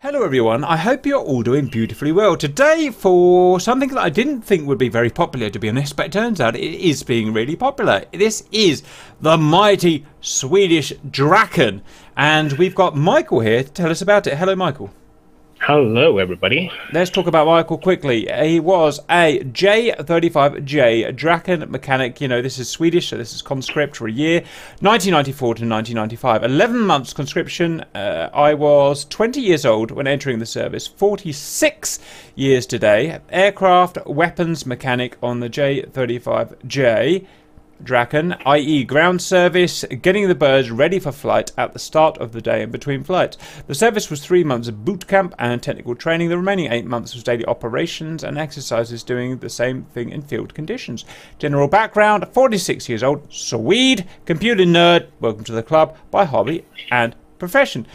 Hello everyone, I hope you're all doing beautifully well. Today for something that I didn't think would be very popular to be honest, but it turns out it is being really popular. This is the mighty Swedish Draken, and we've got Michael here to tell us about it. Hello Michael. Hello everybody. Let's talk about Michael quickly. He was a J35J Draken mechanic. You know, this is Swedish, so this is conscript for a year. 1994 to 1995. 11 months conscription. I was 20 years old when entering the service. 46 years today. Aircraft weapons mechanic on the J35J Draken, i.e. ground service, getting the birds ready for flight at the start of the day and between flights. The service was 3 months of boot camp and technical training. The remaining 8 months was daily operations and exercises, doing the same thing in field conditions. General background, 46 years old, Swede, computer nerd, welcome to the club, by hobby and profession.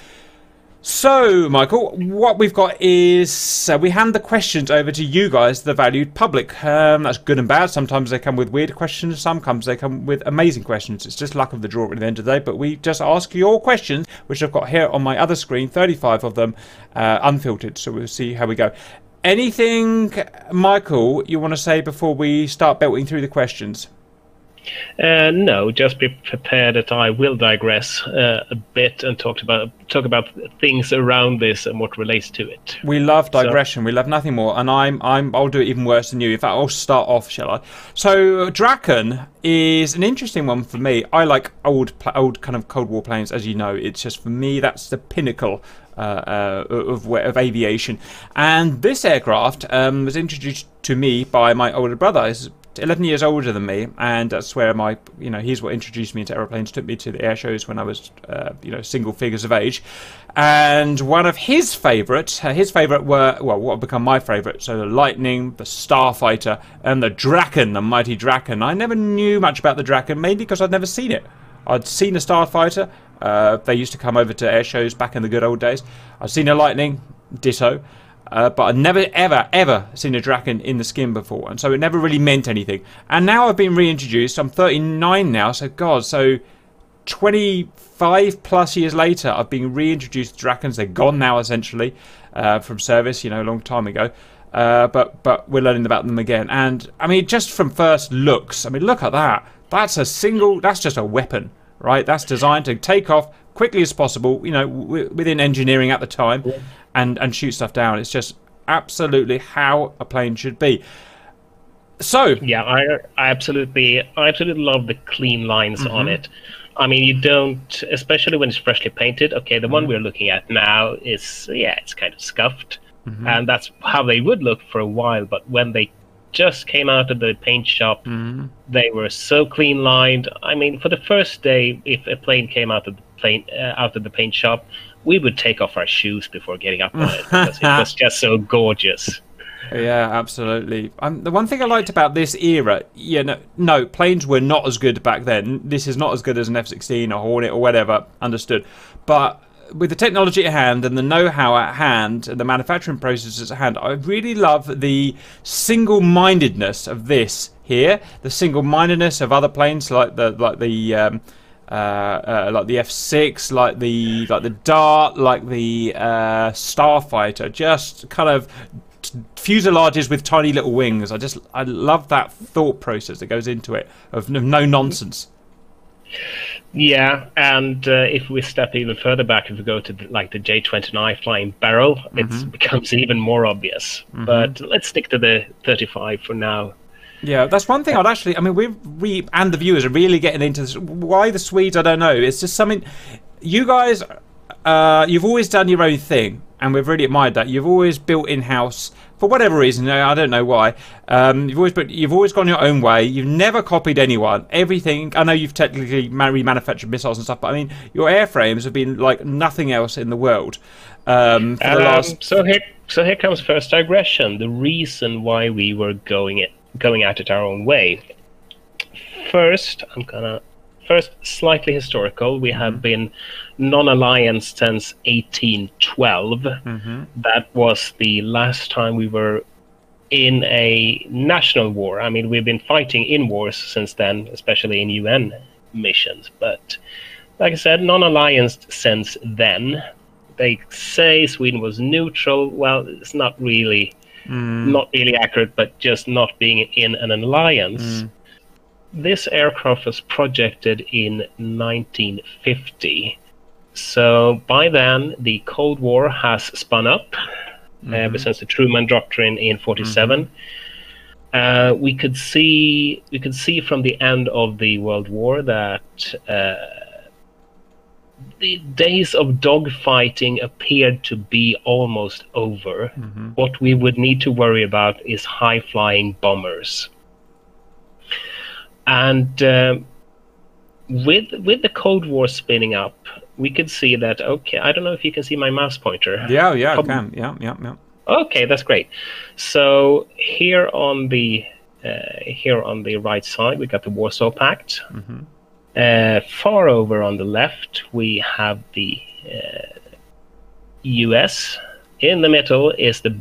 So, Michael, what we've got is we hand the questions over to you guys, the valued public. That's good and bad. Sometimes they come with weird questions. Sometimes they come with amazing questions. It's just luck of the draw at the end of the day. But we just ask your questions, which I've got here on my other screen, 35 of them, unfiltered. So we'll see how we go. Anything, Michael, you want to say before we start belting through the questions? No, just be prepared that I will digress a bit and talk about things around this and what relates to it. We love digression. So, we love nothing more. And I'll do it even worse than you. In fact, I'll start off, shall I? So Draken is an interesting one for me. I like old kind of Cold War planes, as you know. It's just, for me, that's the pinnacle of aviation. And this aircraft was introduced to me by my older brother. It's 11 years older than me, and that's where my, you know, he's what introduced me to aeroplanes, took me to the air shows when I was, you know, single figures of age. And one of his favourite were, well, what have become my favourite, so the Lightning, the Starfighter, and the Draken, the mighty Draken. I never knew much about the Draken, mainly because I'd never seen it. I'd seen a Starfighter, they used to come over to air shows back in the good old days. I'd seen a Lightning, ditto. But I've never, ever seen a Draken in the skin before, and so it never really meant anything. And now I've been reintroduced. I'm 39 now, so God, so 25 plus years later, I've been reintroduced to Drakens. They're gone now, essentially, from service, you know, a long time ago. But we're learning about them again. And, I mean, just from first looks, I mean, look at that. That's a single, that's just a weapon, right? That's designed to take off quickly as possible, you know, within engineering at the time. Yeah. And shoot stuff down. It's just absolutely how a plane should be. So yeah, I absolutely love the clean lines on it. I mean, you don't, especially when it's freshly painted. Okay, the one we're looking at now is, yeah, it's kind of scuffed, and that's how they would look for a while. But when they just came out of the paint shop, they were so clean lined. I mean, for the first day, if a plane came out of the paint shop, we would take off our shoes before getting up on it, because it was just so gorgeous. Yeah, absolutely. The one thing I liked about this era, you know, no, planes were not as good back then. This is not as good as an F-16 or Hornet or whatever, understood. But with the technology at hand and the know-how at hand and the manufacturing processes at hand, I really love the single-mindedness of this here, the single-mindedness of other planes like the F6, like the Dart, like the Starfighter, just kind of fuselages with tiny little wings. I love that thought process that goes into it of no nonsense. Yeah, and if we step even further back, if we go to the J29 flying barrel, it becomes even more obvious. But let's stick to the 35 for now. Yeah, that's one thing I'd actually, I mean, we and the viewers are really getting into this. Why the Swedes, I don't know. It's just something, you guys, you've always done your own thing, and we've really admired that. You've always built in-house, for whatever reason, I don't know why. You've always gone your own way. You've never copied anyone. Everything, I know you've technically remanufactured missiles and stuff, but I mean, your airframes have been like nothing else in the world. For the last... So here comes first digression, the reason why we were going at it our own way. First, slightly historical. We have been non-alliance since 1812. That was the last time we were in a national war. I mean, we've been fighting in wars since then, especially in UN missions. But like I said, non-alliance since then. they say Sweden was neutral. Well, it's not really, not really accurate, but just not being in an alliance. This aircraft was projected in 1950. So by then, the Cold War has spun up, ever since the Truman Doctrine in 1947. We could see from the end of the World War that the days of dogfighting appeared to be almost over. What we would need to worry about is high-flying bombers. And with the Cold War spinning up, we could see that, okay, I don't know if you can see my mouse pointer. Yeah, I can. Yeah. Okay, that's great. So here on the right side, we got the Warsaw Pact. Far over on the left, we have the U.S. In the middle is the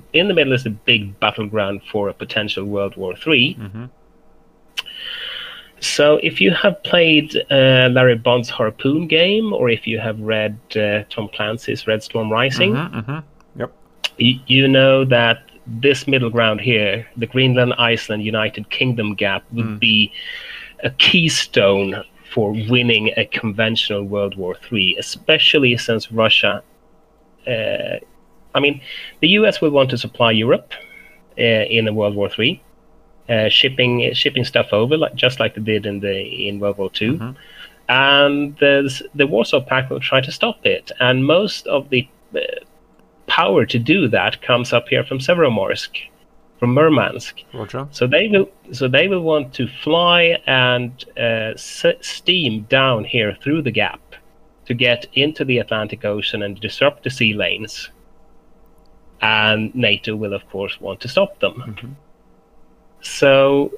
big battleground for a potential World War III. So if you have played Larry Bond's Harpoon game, or if you have read Tom Clancy's Red Storm Rising, you know that this middle ground here, the Greenland, Iceland, United Kingdom gap, would be a keystone for winning a conventional World War III, especially since Russia... the US would want to supply Europe in a World War III, shipping stuff over, just like they did in World War II. And the Warsaw Pact will try to stop it. And most of the power to do that comes up here from Severomorsk, from Murmansk. Roger. So they will want to fly and steam down here through the gap to get into the Atlantic Ocean and disrupt the sea lanes. And NATO will, of course, want to stop them. So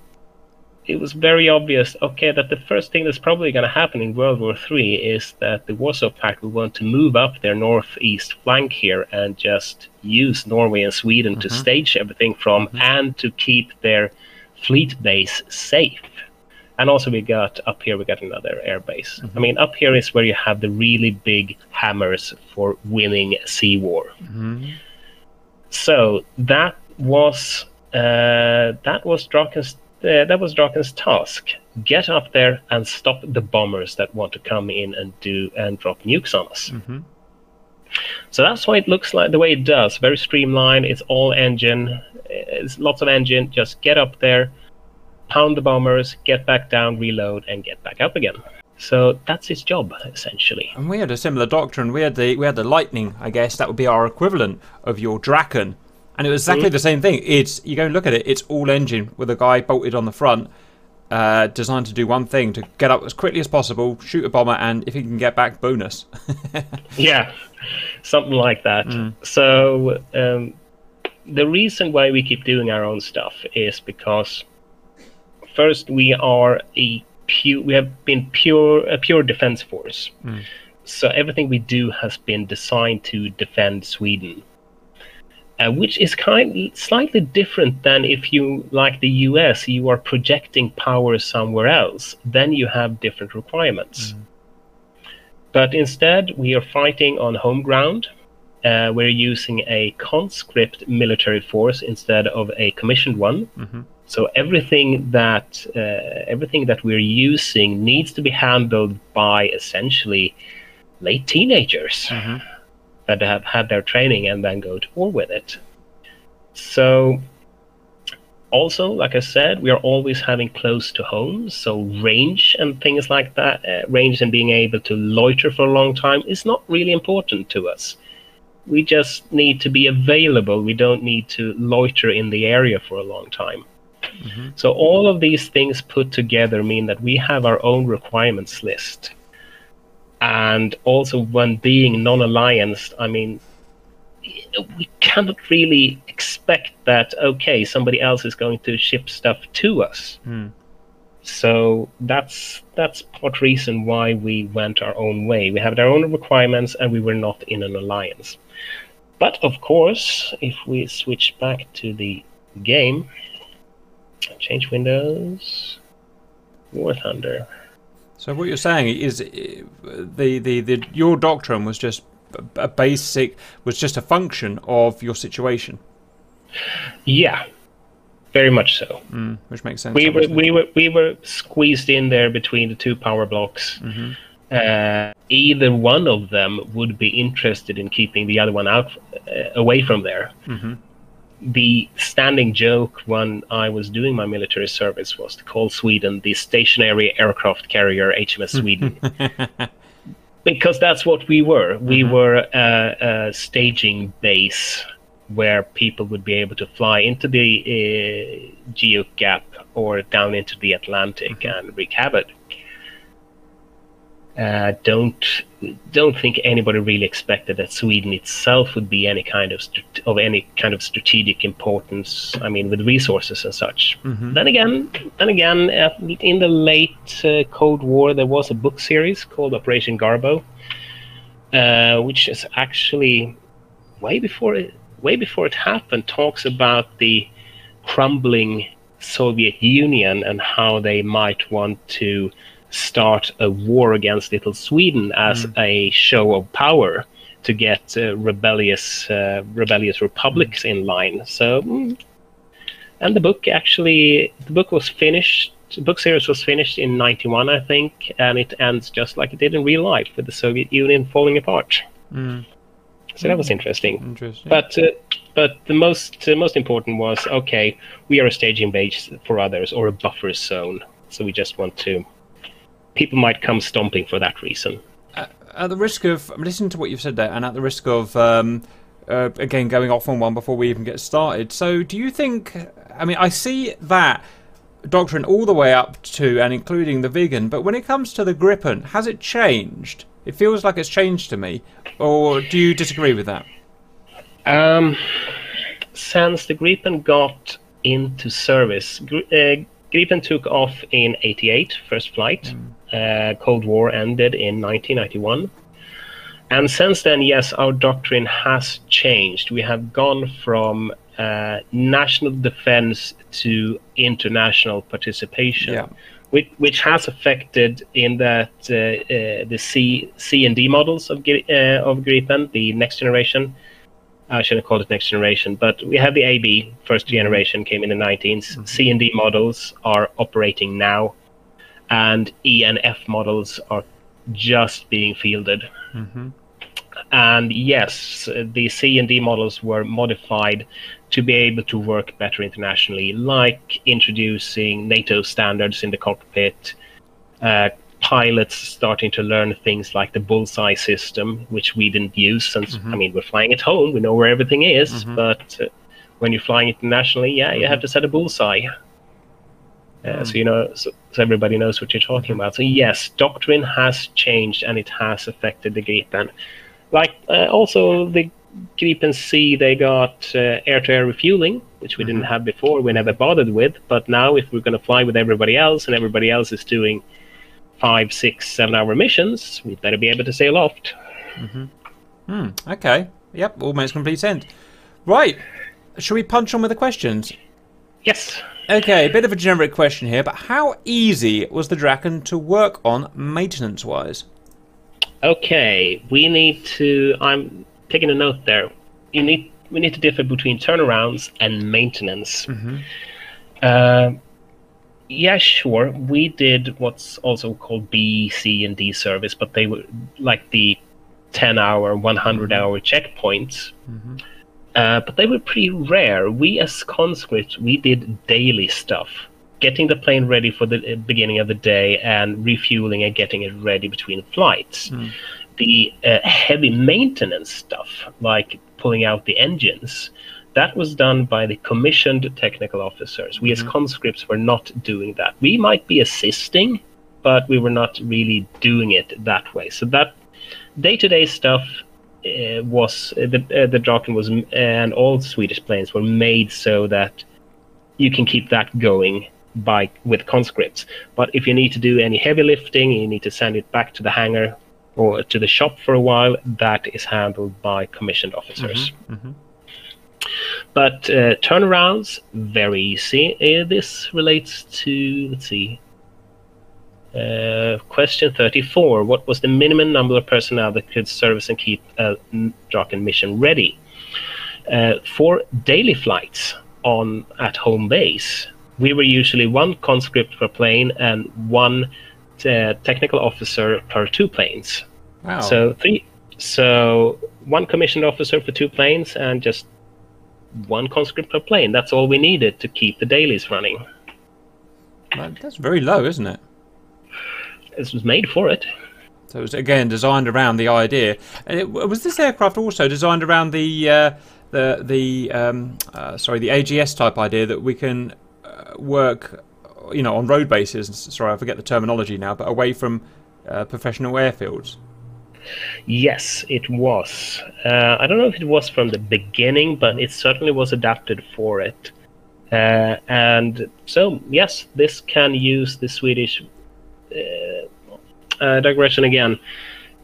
it was very obvious, okay, that the first thing that's probably going to happen in World War III is that the Warsaw Pact will want to move up their northeast flank here and just use Norway and Sweden to stage everything from and to keep their fleet base safe. And also up here we got another air base. Up here is where you have the really big hammers for winning sea war. So that was Draken's task. Get up there and stop the bombers that want to come in and drop nukes on us. So that's why it looks like the way it does. Very streamlined. It's all engine. It's lots of engine. Just get up there, pound the bombers, get back down, reload, and get back up again. So that's his job, essentially. And we had a similar doctrine. We had the Lightning. I guess that would be our equivalent of your Draken. And it was exactly the same thing. You go and look at it, it's all engine with a guy bolted on the front, designed to do one thing, to get up as quickly as possible, shoot a bomber, and if he can get back, bonus. Yeah, something like that. So the reason why we keep doing our own stuff is because, first, we have been a pure defense force. So everything we do has been designed to defend Sweden. Which is slightly different than if you, like the US, you are projecting power somewhere else. Then you have different requirements. But instead, we are fighting on home ground. We're using a conscript military force instead of a commissioned one. So everything that we're using needs to be handled by essentially late teenagers. That have had their training and then go to war with it. So, also, like I said, we are always having close to home, so range and things like that, range and being able to loiter for a long time is not really important to us. We just need to be available. We don't need to loiter in the area for a long time. So all of these things put together mean that we have our own requirements list. And also, when being non-allianced, we cannot really expect that, okay, somebody else is going to ship stuff to us. So that's part reason why we went our own way. We have our own requirements, and we were not in an alliance. But, of course, if we switch back to the game, change windows, War Thunder... So what you're saying is your doctrine was just a basic, was just a function of your situation. Yeah, very much so. Which makes sense. We were squeezed in there between the two power blocks. Mm-hmm. Either one of them would be interested in keeping the other one out, away from there. Mm-hmm. The standing joke when I was doing my military service was to call Sweden the stationary aircraft carrier, HMS Sweden. Because that's what we were. We were a staging base where people would be able to fly into the geo gap or down into the Atlantic and wreak havoc. Don't think anybody really expected that Sweden itself would be any kind of strategic importance. I mean, with resources and such. Then again, in the late Cold War, there was a book series called Operation Garbo, which is actually way before it happened, talks about the crumbling Soviet Union and how they might want to start a war against little Sweden as a show of power to get rebellious republics in line. So, and the book series was finished in 91, I think, and it ends just like it did in real life, with the Soviet Union falling apart. So that was interesting. But the most important was, okay, we are a staging base for others, or a buffer zone. So we just want to. People might come stomping for that reason. At the risk of, I'm listening to what you've said there, and at the risk of, again, going off on one before we even get started. So do you think, I mean, I see that doctrine all the way up to and including the Viggen, but when it comes to the Gripen, has it changed? It feels like it's changed to me, or do you disagree with that? Since the Gripen got into service, Gripen took off in 88, first flight. Cold War ended in 1991. And since then, yes, our doctrine has changed. We have gone from national defense to international participation, which has affected in that the C and D models of Gripen, the next generation. I shouldn't call it next generation, but we have the AB, first generation, came in the 1990s. C and D models are operating now, and E and F models are just being fielded. And yes, the C and D models were modified to be able to work better internationally, like introducing NATO standards in the cockpit, pilots starting to learn things like the bullseye system, which we didn't use since, I mean, we're flying at home, we know where everything is, but when you're flying internationally, you have to set a bullseye. So, you know, so everybody knows what you're talking about. So yes, doctrine has changed, and it has affected the Gripen. Like, also the Gripen C, they got air-to-air refueling, which we didn't have before, we never bothered with, but now if we're going to fly with everybody else, and everybody else is doing 5, 6, 7 hour missions, we'd better be able to sail aloft. Okay. Yep, all makes complete sense. Right. Shall we punch on with the questions? Yes. Okay, a bit of a generic question here, but how easy was the Draken to work on maintenance-wise? Okay, we need to... I'm taking a note there. We need to differ between turnarounds and maintenance. Yeah, sure. We did what's also called B, C, and D service, but they were like the 10-hour, 100-hour checkpoints. But they were pretty rare. We, as conscripts, we did daily stuff, getting the plane ready for the beginning of the day and refueling and getting it ready between flights. The heavy maintenance stuff, like pulling out the engines, that was done by the commissioned technical officers. We as conscripts were not doing that. We might be assisting, but we were not really doing it that way. So that day-to-day stuff was the Draken was, and all Swedish planes were made so that you can keep that going by with conscripts. But if you need to do any heavy lifting, you need to send it back to the hangar or to the shop for a while. That is handled by commissioned officers. But turnarounds, very easy. This relates to, let's see, Question 34. What was the minimum number of personnel that could service and keep a Draken mission ready? 4 daily flights on at home base. We were usually 1 conscript per plane and 1 technical officer per 2 planes. Wow. So 3. So 1 commissioned officer for 2 planes and just 1 conscript per plane. That's all we needed to keep the dailies running. That's very low, isn't it? This was made for it. So it was again designed around the idea. And it, was this aircraft also designed around the AGS type idea that we can work, you know, on road bases? Sorry, I forget the terminology now, but away from professional airfields. Yes, it was. I don't know if it was from the beginning, but it certainly was adapted for it. And so, yes, this can use the Swedish. Digression again.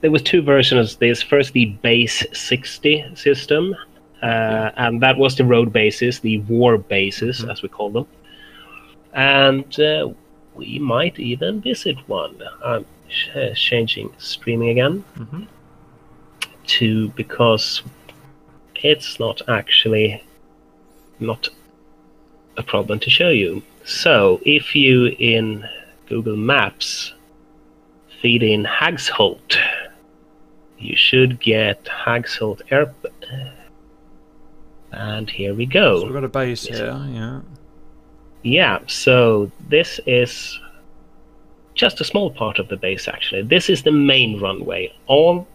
There was 2 versions of this. First, the Base 60 system, and that was the road bases, the war bases, as we call them. And we might even visit one. I'm changing streaming again to, because it's not actually not a problem to show you. So if you in Google Maps feed in Hagshult, you should get Hagshult Airport. And here we go. So we've got a base here, yeah. Yeah, so this is just a small part of the base, actually. This is the main runway. All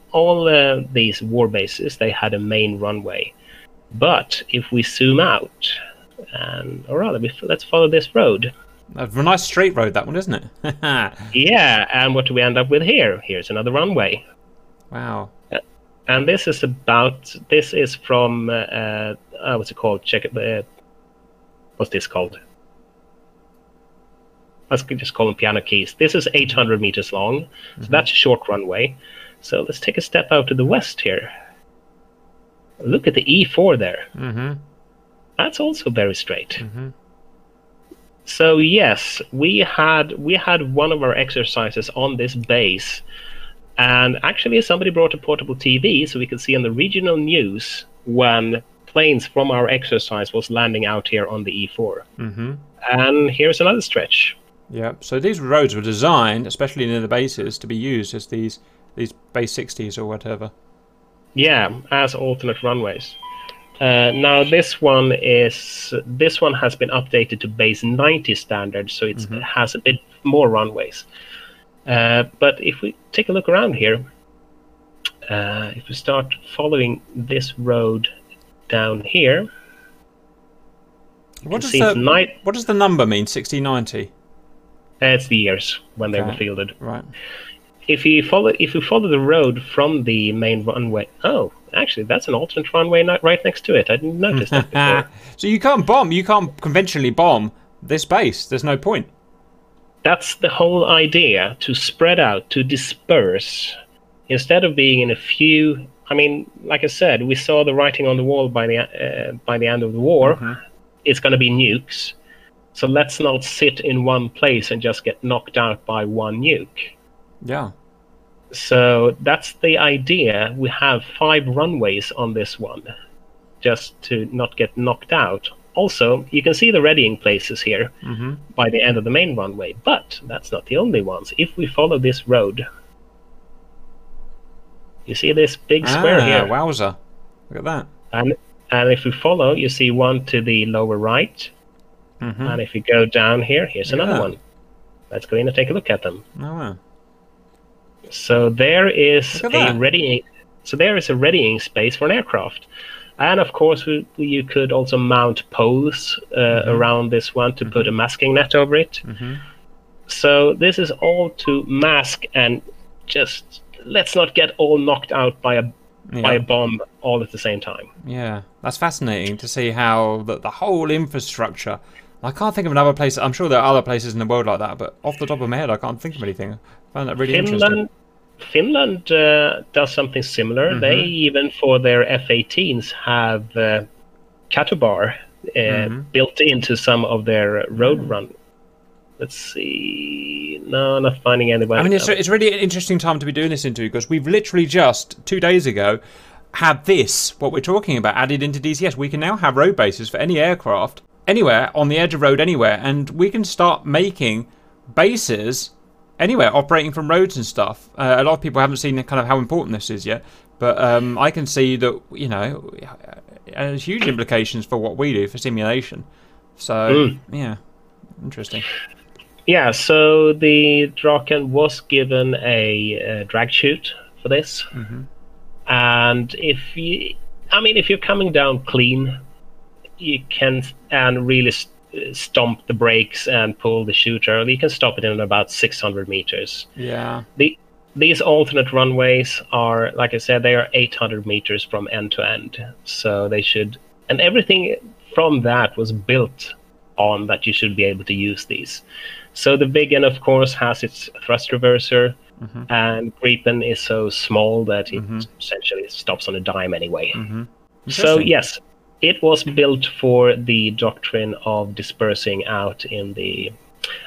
these war bases, they had a main runway. But if we zoom out, and, or rather, let's follow this road. A nice straight road, that one, isn't it? Yeah, and what do we end up with here? Here's another runway. Wow. And this is about, this is from, what's it called? Check it. What's this called? Let's just call them piano keys. This is 800 meters long, so that's a short runway. So let's take a step out to the west here. Look at the E4 there. That's also very straight. So yes, we had one of our exercises on this base, and actually somebody brought a portable TV so we could see on the regional news when planes from our exercise was landing out here on the E4. And here's another stretch. Yeah. So these roads were designed, especially near the bases, to be used as these base 60s or whatever. Yeah, as alternate runways. Now this one has been updated to base 90 standards, so it's, it has a bit more runways. But if we take a look around here, if we start following this road down here, what does the number mean? 6090. It's the years when they were fielded. Right. If you follow the road from the main runway, actually, that's an alternate runway right next to it. I didn't notice that before. So you can't bomb. You can't conventionally bomb this base. There's no point. That's the whole idea, to spread out, to disperse. Instead of being in a few... I mean, like I said, we saw the writing on the wall by the end of the war. It's going to be nukes. So let's not sit in one place and just get knocked out by one nuke. Yeah. So that's the idea. We have 5 runways on this one, just to not get knocked out. Also, you can see the readying places here by the end of the main runway, but that's not the only ones. If we follow this road, you see this big square here. Wowza. Look at that. And if we follow, you see one to the lower right. And if you go down here, here's another one. Let's go in and take a look at them. So there is a readying space for an aircraft, and of course you could also mount poles around this one to put a masking net over it. So this is all to mask and just let's not get all knocked out by a bomb all at the same time. Yeah, that's fascinating to see how the whole infrastructure. I can't think of another place. I'm sure there are other places in the world like that, but off the top of my head, I can't think of anything. I find that really interesting. Finland does something similar. They even for their F-18s have Katubar built into some of their road run Let's see. No, not finding anybody. I mean, it's really an interesting time to be doing this into, because we've literally just 2 days ago had this, what we're talking about, added into DCS. We can now have road bases for any aircraft anywhere on the edge of road anywhere, and we can start making bases anywhere operating from roads and stuff. A lot of people haven't seen kind of how important this is yet, but I can see that, you know, there's huge implications for what we do for simulation. So yeah, interesting. Yeah, so the Draken was given a drag chute for this, and if you, I mean, if you're coming down clean, you can and really stomp the brakes and pull the chute early, you can stop it in about 600 meters. Yeah. These alternate runways are, like I said, they are 800 meters from end to end. So they should, and everything from that was built on that you should be able to use these. So the Viggen, of course, has its thrust reverser, and Gripen is so small that it essentially stops on a dime anyway. So yes, it was built for the doctrine of dispersing out in the...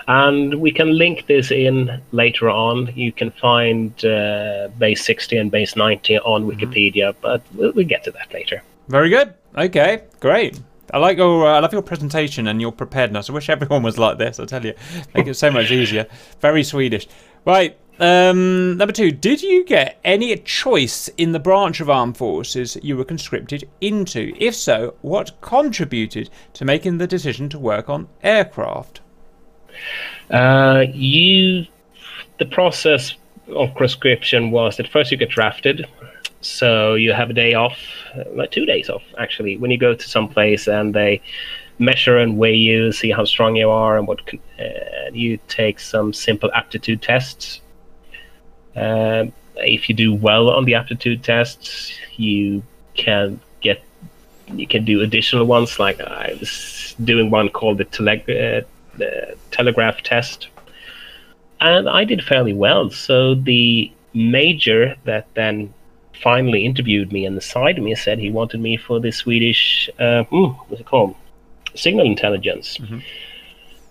And we can link this in later on. You can find Base 60 and Base 90 on Wikipedia, but we'll get to that later. Very good. Okay, great. I like your, I love your presentation and your preparedness. I wish everyone was like this, I tell you. Make it so much easier. Very Swedish. Right, number two. Did you get any choice in the branch of armed forces you were conscripted into? If so, what contributed to making the decision to work on aircraft? The process of conscription was that first you get drafted. So you have a day off, like 2 days off, actually, when you go to some place and they measure and weigh you, see how strong you are, and what you take some simple aptitude tests. If you do well on the aptitude tests, you can get, you can do additional ones. Like I was doing one called the telegraph test, and I did fairly well. So the major that then finally interviewed me and decided me, said he wanted me for the Swedish what's it called? Signal intelligence.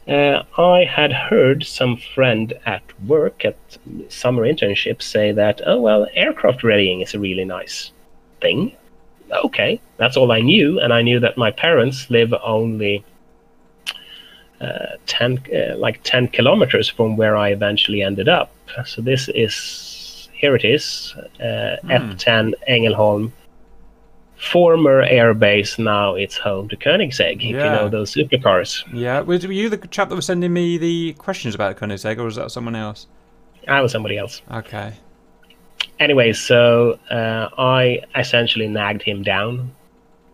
I had heard some friend at work at summer internship say that, oh well, aircraft readying is a really nice thing. Okay, that's all I knew, and I knew that my parents live only 10 kilometers from where I eventually ended up. So this is, here it is, F10 Ängelholm, former air base, now it's home to Koenigsegg, if you know those supercars. Yeah, were you the chap that was sending me the questions about Koenigsegg, or was that someone else? I was somebody else. Okay. Anyway, so I essentially nagged him down,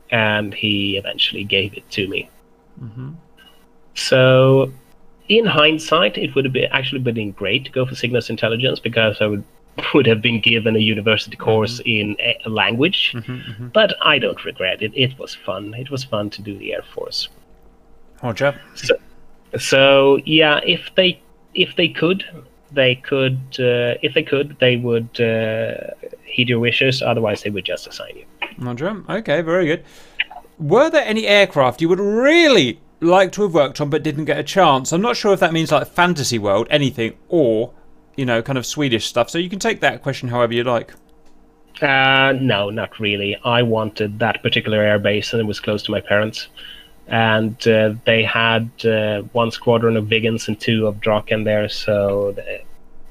and he eventually gave it to me. So, in hindsight, it would have been, actually been great to go for signals intelligence, because I would have been given a university course in a language, but I don't regret it. It was fun. It was fun to do the Air Force. Oh, job. So yeah, if they could, they would heed your wishes. Otherwise, they would just assign you. Oh, job. Okay, very good. Were there any aircraft you would really like to have worked on but didn't get a chance? I'm not sure if that means like fantasy world, anything, or, you know, kind of Swedish stuff. So you can take that question however you like. No, not really. I wanted that particular airbase, and it was close to my parents. And they had one squadron of Viggens and two of Draken there, so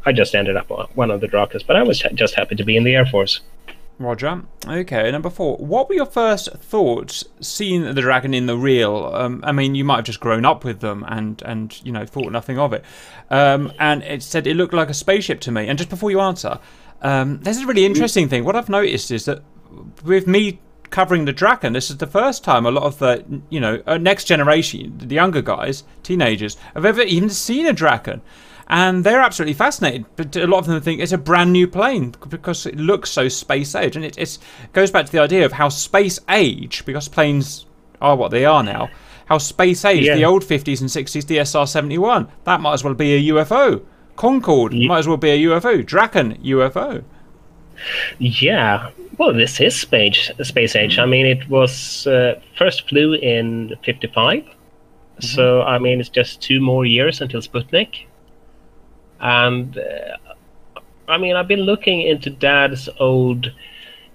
I just ended up on one of the Drakens. But I was just happy to be in the Air Force. Roger. Okay, number four. What were your first thoughts seeing the Draken in the real? I mean, you might have just grown up with them and you know, thought nothing of it. And it said it looked like a spaceship to me. And just before you answer, this is a really interesting thing. What I've noticed is that with me covering the Draken, this is the first time a lot of the, you know, next generation, the younger guys, teenagers, have ever even seen a Draken. And they're absolutely fascinated, but a lot of them think it's a brand new plane because it looks so space age, and it goes back to the idea of how space age, because planes are what they are now, how space age, the old 50s and 60s, the SR-71, that might as well be a UFO. Concorde might as well be a UFO. Draken, UFO. Yeah, well, this is space age. I mean, it was first flew in 55. Mm-hmm. So, I mean, it's just 2 more years until Sputnik. And, I mean, I've been looking into Dad's old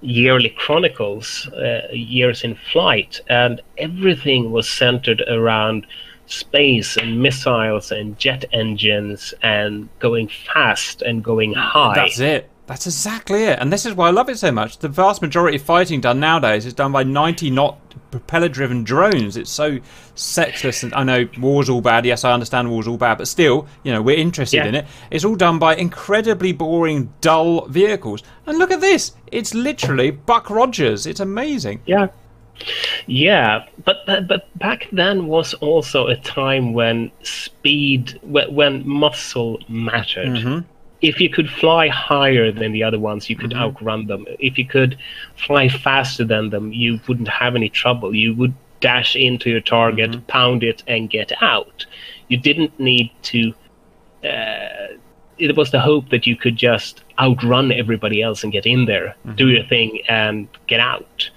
yearly chronicles, years in flight, and everything was centered around space and missiles and jet engines and going fast and going high. That's it. That's exactly it. And this is why I love it so much. The vast majority of fighting done nowadays is done by 90-knot propeller-driven drones. It's so sexless. And I know war's all bad. Yes, I understand war's all bad. But still, you know, we're interested in it. It's all done by incredibly boring, dull vehicles. And look at this. It's literally Buck Rogers. It's amazing. Yeah. Yeah, but back then was also a time when speed, when muscle mattered. Mm-hmm. If you could fly higher than the other ones, you could mm-hmm. outrun them. If you could fly faster than them, you wouldn't have any trouble. You would dash into your target, mm-hmm. pound it, and get out. You didn't need to... it was the hope that you could just outrun everybody else and get in there, mm-hmm. do your thing, and get out.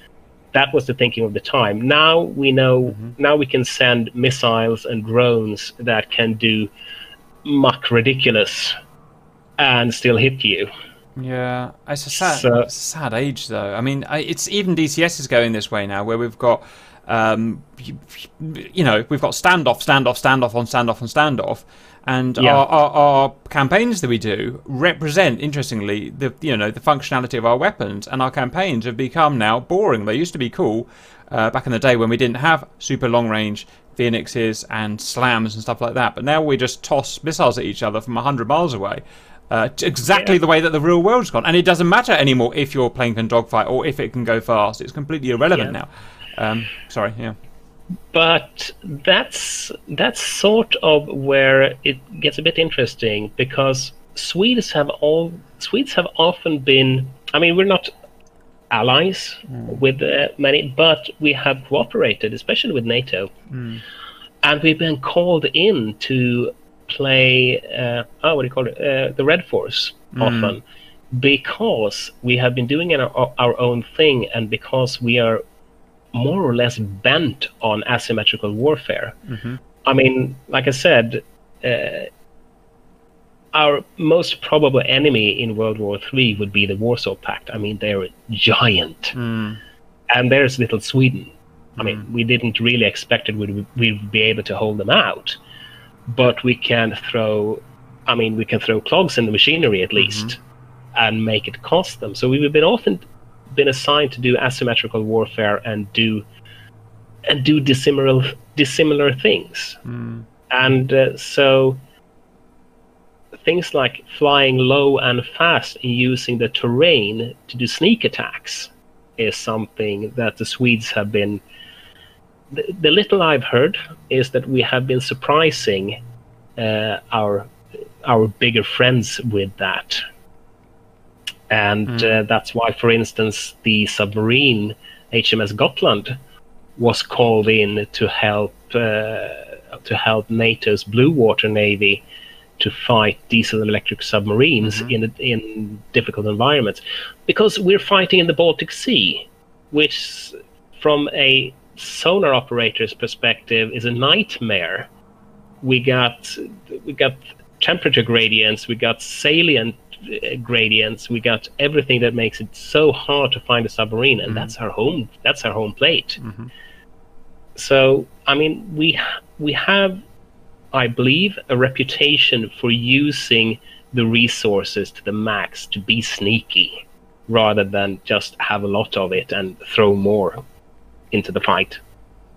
That was the thinking of the time. Now we know. Mm-hmm. Now we can send missiles and drones that can do muck ridiculous and still hit you. Yeah, it's a sad age, though. I mean, it's even DCS is going this way now, where we've got, you know, we've got standoff on standoff, and yeah. our campaigns that we do represent, interestingly, the functionality of our weapons, and our campaigns have become now boring. They used to be cool back in the day when we didn't have super long range Phoenixes and slams and stuff like that, but now we just toss missiles at each other from 100 miles away. Exactly yeah. the way that the real world's gone, and it doesn't matter anymore if your plane can dogfight or if it can go fast. It's completely irrelevant yeah. now. Sorry, yeah. But that's sort of where it gets a bit interesting, because Swedes have often been. I mean, we're not allies with many, but we have cooperated, especially with NATO, and we've been called in to play the Red Force often, because we have been doing our own thing, and because we are more or less bent on asymmetrical warfare. Mm-hmm. I mean, like I said, our most probable enemy in World War III would be the Warsaw Pact. I mean, they're giant, and there's little Sweden. I mean, we didn't really expect it we'd be able to hold them out. But we can throw clogs in the machinery at least, and make it cost them. So we've often been assigned to do asymmetrical warfare and do dissimilar things. And so things like flying low and fast and using the terrain to do sneak attacks is something that the Swedes have been. The little I've heard is that we have been surprising our bigger friends with that, and that's why, for instance, the submarine HMS Gotland was called in to help NATO's Blue Water Navy to fight diesel and electric submarines in difficult environments, because we're fighting in the Baltic Sea, which from a sonar operator's perspective is a nightmare. We got temperature gradients, we got salient gradients, we got everything that makes it so hard to find a submarine, and that's our home plate. So I mean, we have, I believe, a reputation for using the resources to the max, to be sneaky rather than just have a lot of it and throw more into the fight.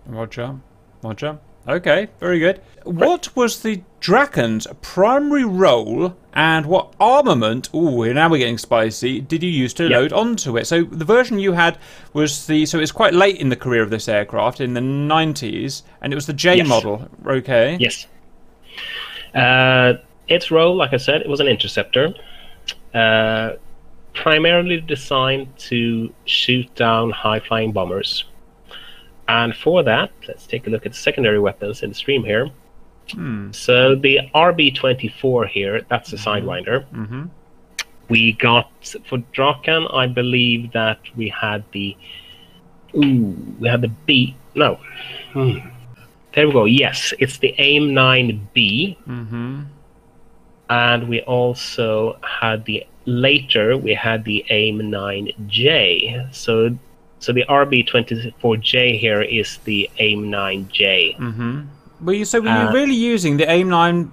Roger. Okay, very good. What was the Draken's primary role, and what armament, now we're getting spicy, did you use to load onto it? So the version you had was so it's quite late in the career of this aircraft, in the 90s, and it was the J model, okay? Yes. Its role, like I said, it was an interceptor, primarily designed to shoot down high-flying bombers. And for that, let's take a look at secondary weapons in the stream here. So the RB-24 here, that's a Sidewinder. We got, for Draken, I believe that we had the... we had the B... No. There we go. Yes, it's the AIM-9B. Mm-hmm. And we also had the, later we had the AIM-9J. So the RB-24J here is the AIM-9J. Mm-hmm. Well, you, so were you really using the AIM-9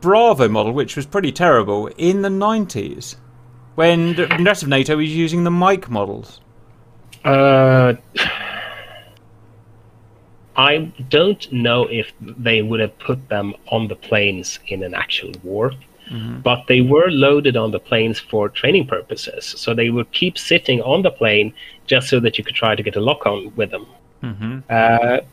Bravo model, which was pretty terrible, in the 90s, when the rest of NATO was using the Mike models? I don't know if they would have put them on the planes in an actual war, mm-hmm. but they were loaded on the planes for training purposes. So they would keep sitting on the plane just so that you could try to get a lock-on with them. Mm-hmm.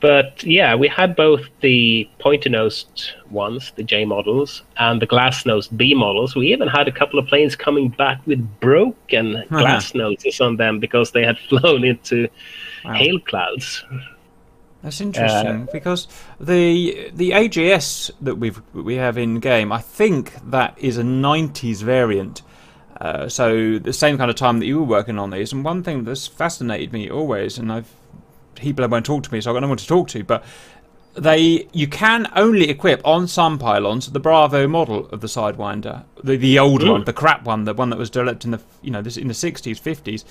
But yeah, we had both the pointy-nosed ones, the J models, and the glass-nosed B models. We even had a couple of planes coming back with broken uh-huh. glass noses on them because they had flown into wow. hail clouds. That's interesting, because the AGS that we have in game, I think that is a 90s variant. So the same kind of time that you were working on these. And one thing that's fascinated me always, and I've people won't talk to me, so I've got no one to talk to, but you can only equip on some pylons the Bravo model of the Sidewinder, the old Ooh. One, the crap one, the one that was developed in the in the 60s, 50s.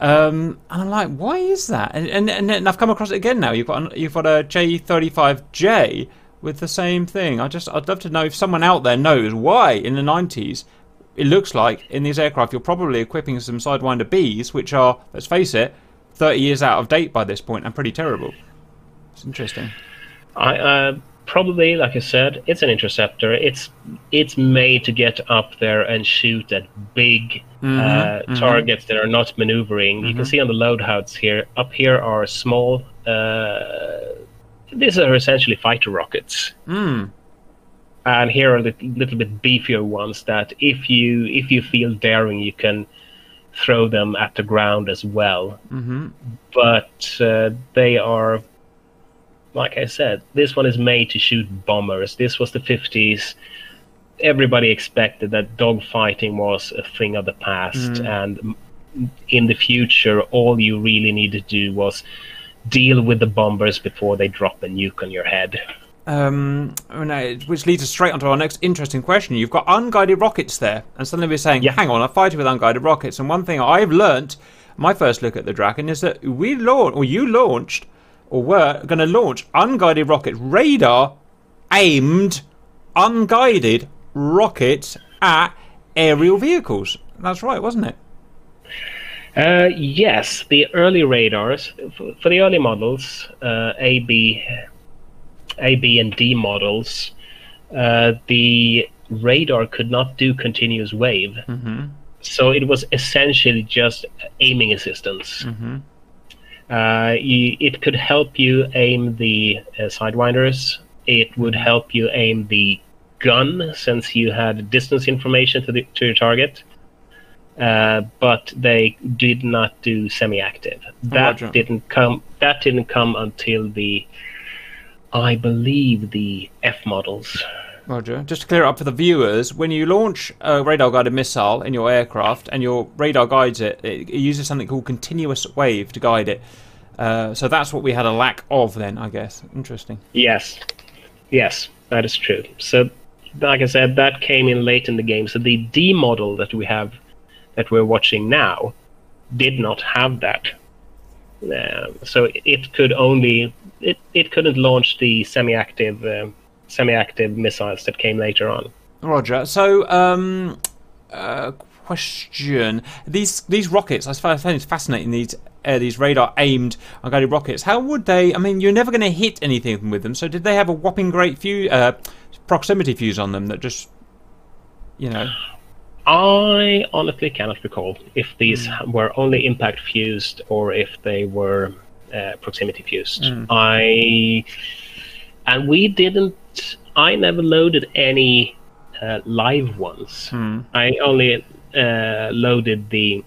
And I'm like, why is that? And I've come across it again now. You've got a J35J with the same thing. I'd love to know if someone out there knows why in the 90s it looks like in these aircraft you're probably equipping some Sidewinder Bs, which are, let's face it, 30 years out of date by this point and pretty terrible. It's interesting. I probably, like I said, it's an interceptor. It's made to get up there and shoot at big targets that are not maneuvering. Mm-hmm. You can see on the loadouts here. Up here are small. These are essentially fighter rockets. Mm. And here are the little bit beefier ones that, if you feel daring, you can throw them at the ground as well. Mm-hmm. But they are, like I said, this one is made to shoot bombers. This was the 50s. Everybody expected that dogfighting was a thing of the past, and in the future all you really need to do was deal with the bombers before they drop a nuke on your head. Which leads us straight onto our next interesting question. You've got unguided rockets there, and suddenly we're saying, yeah. Hang on, I fighting with unguided rockets. And one thing I've learnt, my first look at the Draken, is that you were going to launch unguided rockets, radar-aimed unguided rockets at aerial vehicles. That's right, wasn't it? Yes, the early radars, for the early models, A, B, and D models, the radar could not do continuous wave. Mm-hmm. So it was essentially just aiming assistance. Mm-hmm. It could help you aim the Sidewinders. It would help you aim the gun, since you had distance information to your target. But they did not do semi-active. That didn't come until the, I believe, the F models. Roger. Just to clear it up for the viewers, when you launch a radar-guided missile in your aircraft and your radar guides it, it uses something called continuous wave to guide it. So that's what we had a lack of then, I guess. Interesting. Yes. Yes, that is true. So, like I said, that came in late in the game. So the D model that we have, that we're watching now, did not have that. So it could only... It couldn't launch the semi-active missiles that came later on. Roger. So, question: these rockets, I find it's fascinating. These radar-aimed unguided rockets. How would they? I mean, you're never going to hit anything with them. So, did they have a whopping great proximity fuse on them that just, I honestly cannot recall if these were only impact fused or if they were proximity fused. I never loaded any live ones. I only loaded the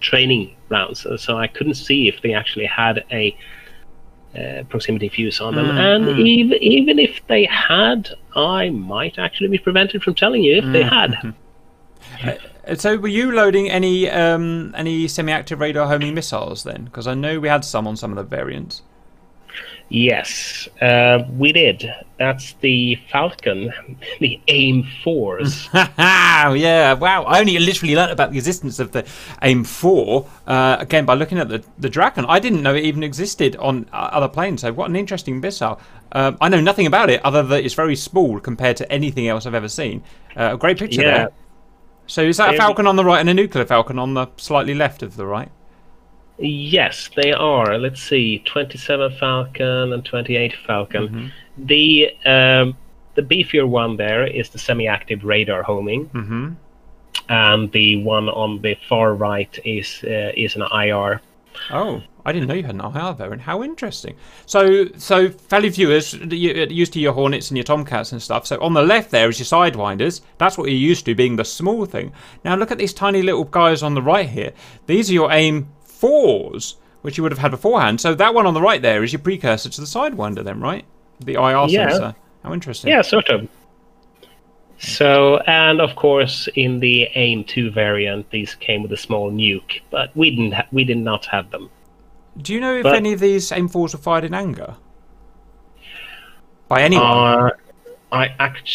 training rounds, so I couldn't see if they actually had a proximity fuse on them. Even if they had, I might actually be prevented from telling you if they had. So were you loading any semi-active radar homing missiles then? Because I know we had some on some of the variants. Yes, we did. That's the Falcon, the AIM-4s. Yeah, wow. I only literally learned about the existence of the AIM-4, again, by looking at the Draken. I didn't know it even existed on other planes, so what an interesting missile. I know nothing about it other than it's very small compared to anything else I've ever seen. A great picture there. So is that a Falcon on the right and a nuclear Falcon on the slightly left of the right? Yes, they are. Let's see, 27 Falcon and 28 Falcon. Mm-hmm. The beefier one there is the semi-active radar homing, mm-hmm. and the one on the far right is an IR. Oh, I didn't know you had an IR there, and how interesting. So fellow viewers, you're used to your Hornets and your Tomcats and stuff. So on the left there is your Sidewinders. That's what you're used to, being the small thing. Now look at these tiny little guys on the right here. These are your AIM-4s, which you would have had beforehand. So that one on the right there is your precursor to the Sidewinder then, right? The IR sensor. How interesting. Yeah, sort of. So, and of course, in the AIM-2 variant, these came with a small nuke, but we did not have them. Do you know if any of these AIM-4s were fired in anger? By anyone? I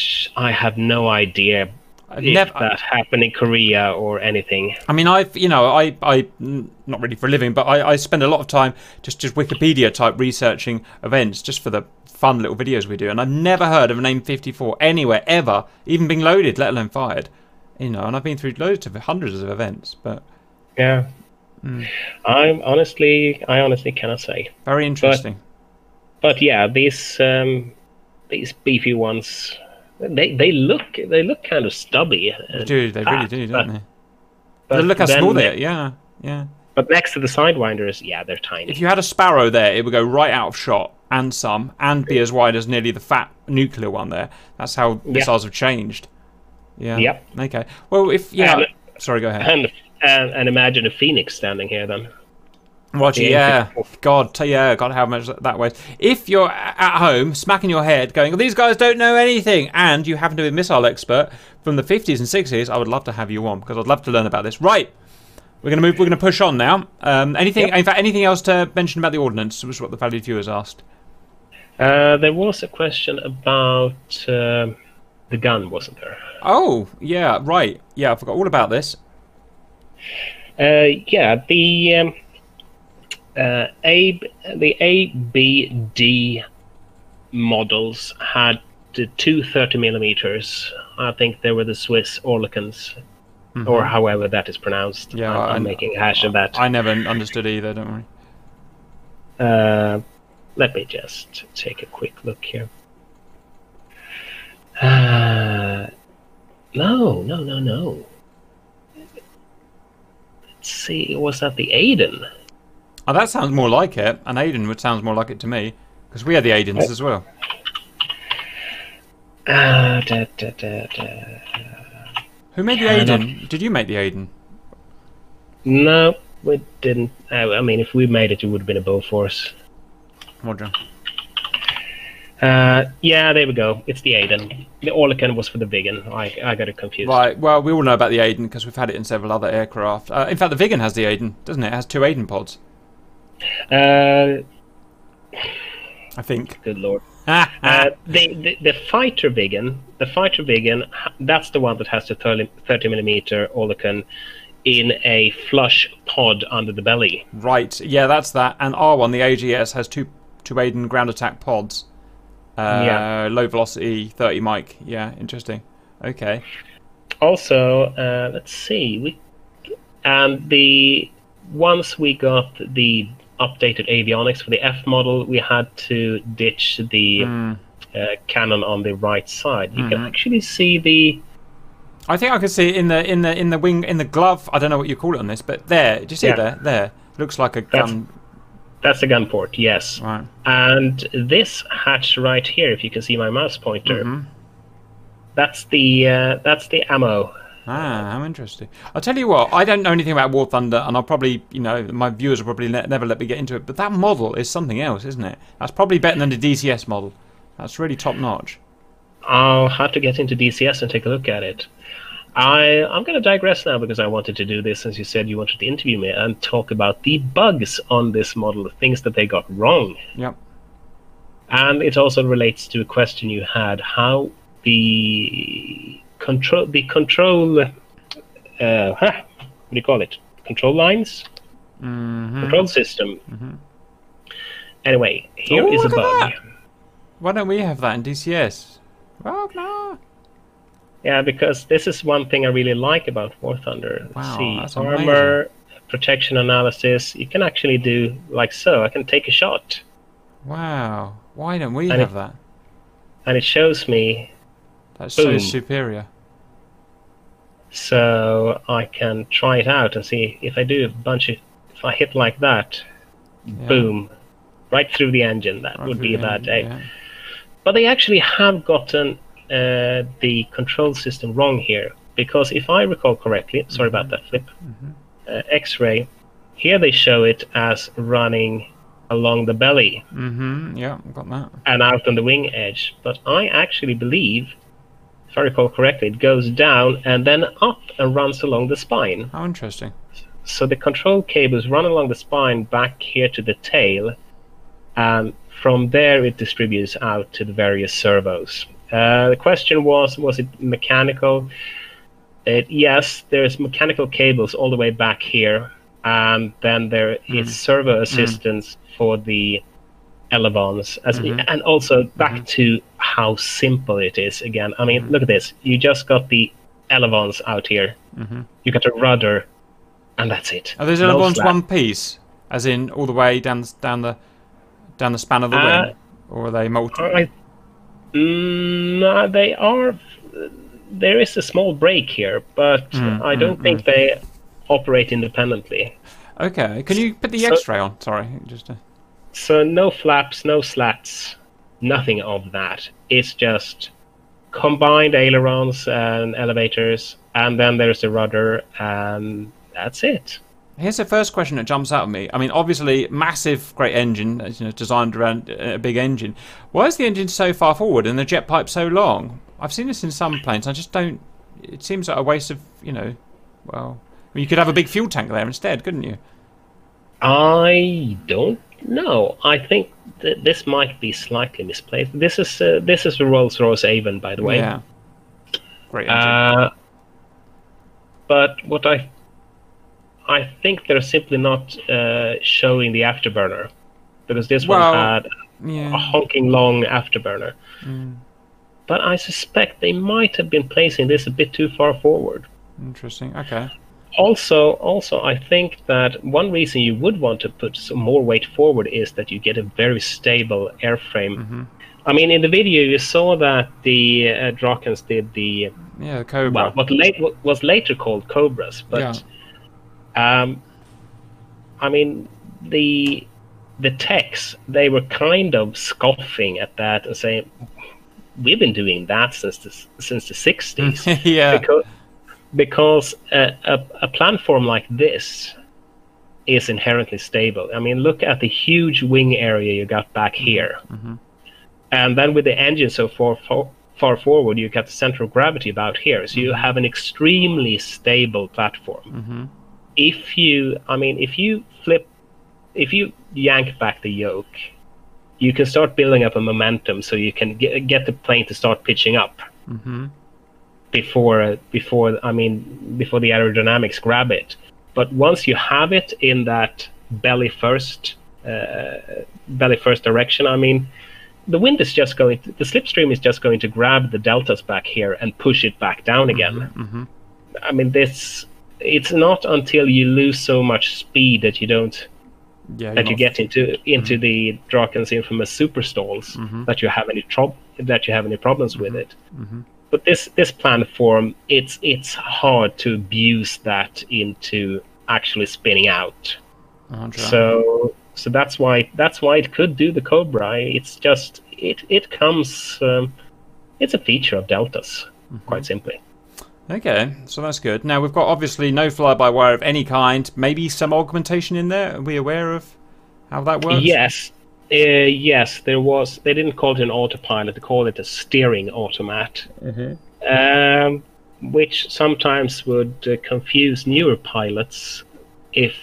have no idea. If that happened in Korea or anything. I mean, I not really for a living, but I spend a lot of time just Wikipedia type researching events just for the fun little videos we do, and I've never heard of an AIM-54 anywhere ever, even being loaded, let alone fired. You know, and I've been through loads of hundreds of events, but yeah, I honestly cannot say. Very interesting. But yeah, these beefy ones. They look kind of stubby. Dude, they really do, don't they? But look how small they are. Yeah, yeah. But next to the Sidewinders, yeah, they're tiny. If you had a Sparrow there, it would go right out of shot, and some, and be as wide as nearly the fat nuclear one there. That's how missiles have changed. Yeah. Yep. Okay. Well, if sorry, go ahead. And imagine a Phoenix standing here then. Roger, yeah. God, how much that weighs. If you're at home, smacking your head, going, these guys don't know anything, and you happen to be a missile expert from the 50s and 60s, I would love to have you on, because I'd love to learn about this. Right, we're going to push on now. In fact, anything else to mention about the ordnance, which is what the valued viewers asked? There was a question about the gun, wasn't there? Oh, yeah, right. Yeah, I forgot all about this. The ABD models had the two 30mm. I think they were the Swiss Oerlikons, mm-hmm. or however that is pronounced. Yeah, I'm making hash of that. I never understood either. Don't worry. Let me just take a quick look here. No. Let's see. Was that the Aden? Oh, that sounds more like it. An Aden sounds more like it to me, because we had the Adens as well. Who made the Aden? Did you make the Aden? No, we didn't. I mean, if we made it, it would have been a bow force. Roger. Yeah, there we go. It's the Aden. The Oerlikon was for the Viggen. I got it confused. Right, well, we all know about the Aden, because we've had it in several other aircraft. In fact, the Viggen has the Aden, doesn't it? It has two Aden pods. I think. Good lord. The fighter Viggen, that's the one that has the 30mm Oerlikon in a flush pod under the belly. Right. Yeah, that's that. And our one, the AGS, has two Aden ground attack pods. Low velocity, 30 mic. Yeah, interesting. Okay. Also, let's see. Once we got the updated avionics for the F model, we had to ditch the cannon on the right side. You can actually see the. I think I can see it in the wing, in the glove. I don't know what you call it on this, but there. Do you see it there? There looks like a gun. That's the gun port. Yes. Right. And this hatch right here, if you can see my mouse pointer, that's the ammo. Ah, how interesting. I'll tell you what, I don't know anything about War Thunder, and I'll probably, my viewers will probably never let me get into it, but that model is something else, isn't it? That's probably better than the DCS model. That's really top-notch. I'll have to get into DCS and take a look at it. I'm going to digress now, because I wanted to do this since you said you wanted to interview me and talk about the bugs on this model, the things that they got wrong. Yep. And it also relates to a question you had, how the control lines? Mm-hmm. Control system. Mm-hmm. Anyway, here is a bug. Why don't we have that in DCS? Well, no. Yeah, because this is one thing I really like about War Thunder. Wow, see, armor, amazing. Protection analysis. You can actually do like so. I can take a shot. Wow. Why don't we have that? And it shows me. That shows superior. So I can try it out and see if I do a bunch of. If I hit like that, yeah. Boom. Right through the engine. That would be a bad day. Yeah. But they actually have gotten the control system wrong here, because if I recall correctly, mm-hmm. sorry about that flip, mm-hmm. X-ray, here they show it as running along the belly. Mm-hmm. Yeah, got that. And out on the wing edge. But I actually believe, if I recall correctly, it goes down and then up and runs along the spine. How interesting. So the control cables run along the spine back here to the tail, and from there it distributes out to the various servos. The question was it mechanical? Yes, there's mechanical cables all the way back here, and then there is servo assistance for the elevons, and also back to how simple it is again. I mean, look at this. You just got the elevons out here. Mm-hmm. You got a rudder, and that's it. Are those elevons one piece, as in all the way down the span of the wing, or are they multiple? No, they are. There is a small break here, but I don't think they operate independently. Okay, can you put the X-ray on? Sorry, just. So no flaps, no slats, nothing of that. It's just combined ailerons and elevators, and then there's the rudder, and that's it. Here's the first question that jumps out at me. I mean, obviously, massive, great engine, designed around a big engine. Why is the engine so far forward and the jet pipe so long? I've seen this in some planes. I just don't. It seems like a waste of, well, I mean, you could have a big fuel tank there instead, couldn't you? I don't know. I think that this might be slightly misplaced. This is the Rolls-Royce Avon, by the way. Yeah. Great engine. But what I think they're simply not showing the afterburner, because this one had a honking long afterburner. Mm. But I suspect they might have been placing this a bit too far forward. Interesting. Okay. Also, I think that one reason you would want to put some more weight forward is that you get a very stable airframe. Mm-hmm. I mean, in the video you saw that the Drakens did the Cobra. Well, what was later called Cobras, but. Yeah. I mean, the techs, they were kind of scoffing at that and saying, "We've been doing that since the 60s." Yeah. Because a platform like this is inherently stable. I mean, look at the huge wing area you got back here, and then with the engine so far forward, you got the center of gravity about here. So you have an extremely stable platform. Mm-hmm. If you yank back the yoke, you can start building up a momentum, so you can get the plane to start pitching up before the aerodynamics grab it. But once you have it in that belly first direction, I mean, the wind is just going. The slipstream is just going to grab the deltas back here and push it back down again. Mm-hmm. I mean, this. It's not until you lose so much speed that you don't, that you get into the Draken's infamous super stalls, that you have any problems with it. Mm-hmm. But this platform, it's hard to abuse that into actually spinning out. So that's why it could do the Cobra. It's just it comes. It's a feature of deltas, quite simply. Okay, so that's good. Now, we've got obviously no fly-by-wire of any kind, maybe some augmentation in there. Are we aware of how that works? Yes, there was. They didn't call it an autopilot, they called it a steering automat, which sometimes would confuse newer pilots if...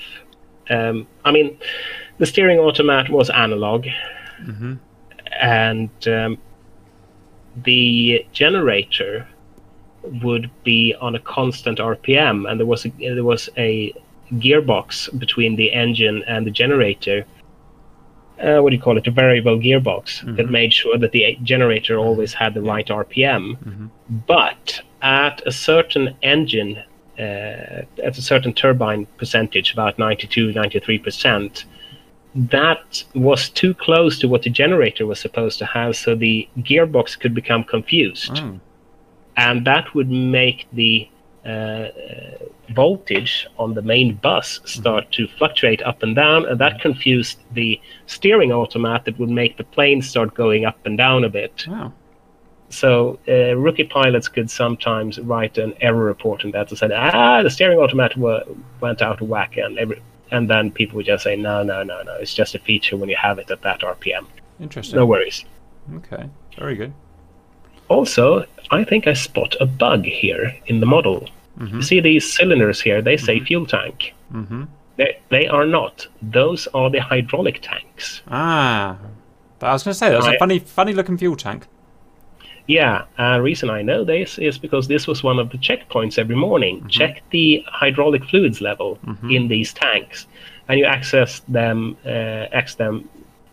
I mean, the steering automat was analog, And the generator would be on a constant RPM, and there was a gearbox between the engine and the generator. What do you call it? A variable gearbox, mm-hmm. that made sure that the generator always had the right RPM. Mm-hmm. But at a certain engine, at a certain turbine percentage, about 92, 93%, that was too close to what the generator was supposed to have, so the gearbox could become confused. Oh. And that would make the voltage on the main bus start to fluctuate up and down, and that confused the steering automat that would make the plane start going up and down a bit. Wow. So rookie pilots could sometimes write an error report in that and said, the steering automat went out of whack, and then people would just say, no, it's just a feature when you have it at that RPM. Interesting. No worries. Okay, very good. Also, I think I spot a bug here in the model. Mm-hmm. You see these cylinders here, they say fuel tank. Mm-hmm. They are not. Those are the hydraulic tanks. Ah, I was going to say, that's a funny looking fuel tank. Yeah, reason I know this is because this was one of the checkpoints every morning. Mm-hmm. Check the hydraulic fluids level in these tanks, and you access them,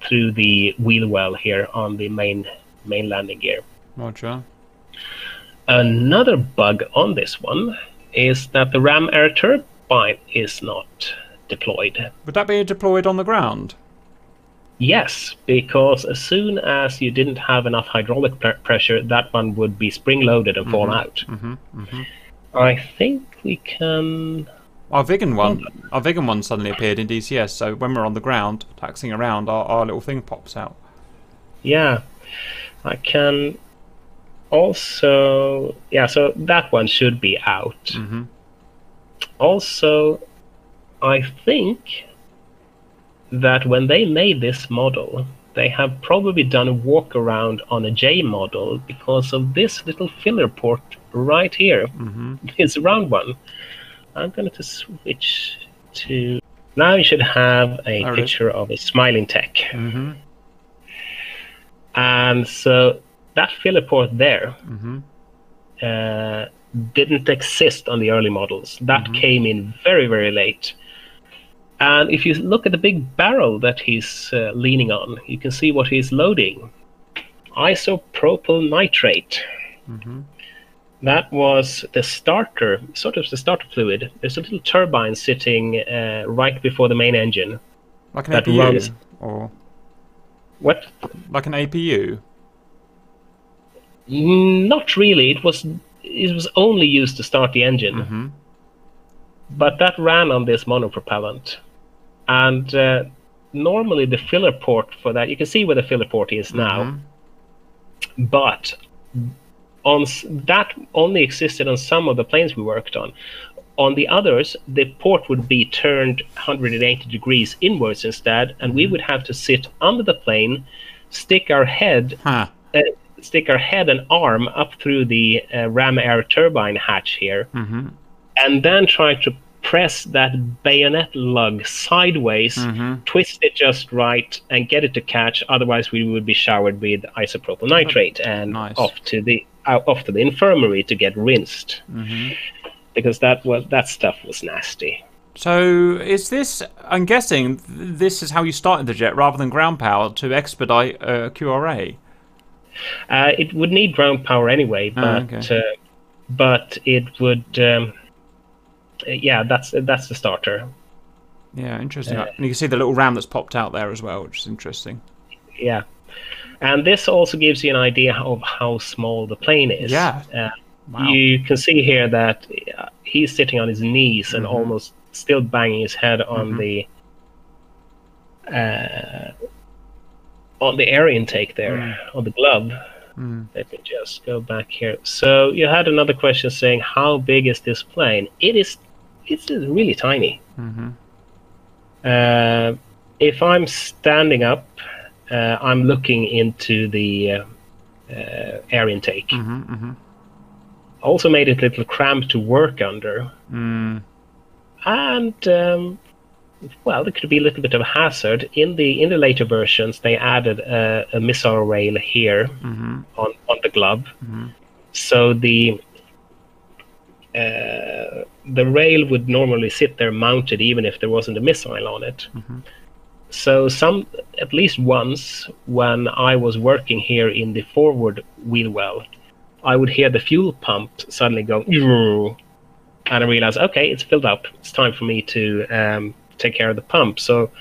through the wheel well here on the main landing gear. Roger. Another bug on this one is that the ram air turbine is not deployed. Would that be deployed on the ground? Yes, because as soon as you didn't have enough hydraulic pressure, that one would be spring-loaded and fall out. Mm-hmm, mm-hmm. I think we can... Our Viggen one suddenly appeared in DCS, so when we're on the ground, taxiing around, our little thing pops out. Yeah, I can... Also, yeah, so that one should be out. Mm-hmm. Also, I think that when they made this model, they have probably done a walk around on a J model because of this little filler port right here. Mm-hmm. It's a round one. I'm going to switch to... Now you should have a picture of a smiling tech. Mm-hmm. And so... That filler port there didn't exist on the early models. That came in very, very late. And if you look at the big barrel that he's leaning on, you can see what he's loading. Isopropyl nitrate. Mm-hmm. That was the starter, sort of the starter fluid. There's a little turbine sitting right before the main engine. Like an APU? Runs... Or... What? Like an APU? Not really. It was only used to start the engine, but that ran on this monopropellant. And normally the filler port for that, you can see where the filler port is now. But on that only existed on some of the planes we worked on. On the others, the port would be turned 180 degrees inwards instead, and we would have to sit under the plane, stick our head and arm up through the ram air turbine hatch here, and then try to press that bayonet lug sideways, twist it just right, and get it to catch. Otherwise, we would be showered with isopropyl nitrate and off to the infirmary to get rinsed, because that stuff was nasty. So is this? I'm guessing this is how you started the jet rather than ground power to expedite QRA. It would need ground power anyway, but it would. Yeah, that's the starter. Yeah, interesting. And you can see the little ram that's popped out there as well, which is interesting. Yeah, and this also gives you an idea of how small the plane is. Yeah, wow. You can see here that he's sitting on his knees and almost still banging his head on the. On the air intake there, on the glove. Let me just go back here. So you had another question saying, how big is this plane? It's really tiny. If I'm standing up, I'm looking into the air intake. Also made it a little cramped to work under. And well, there could be a little bit of a hazard. In the later versions, they added a missile rail here on the glove. So the rail would normally sit there mounted even if there wasn't a missile on it. So at least once when I was working here in the forward wheel well, I would hear the fuel pump suddenly go, and I realized, okay, it's filled up. It's time for me to take care of the pump. So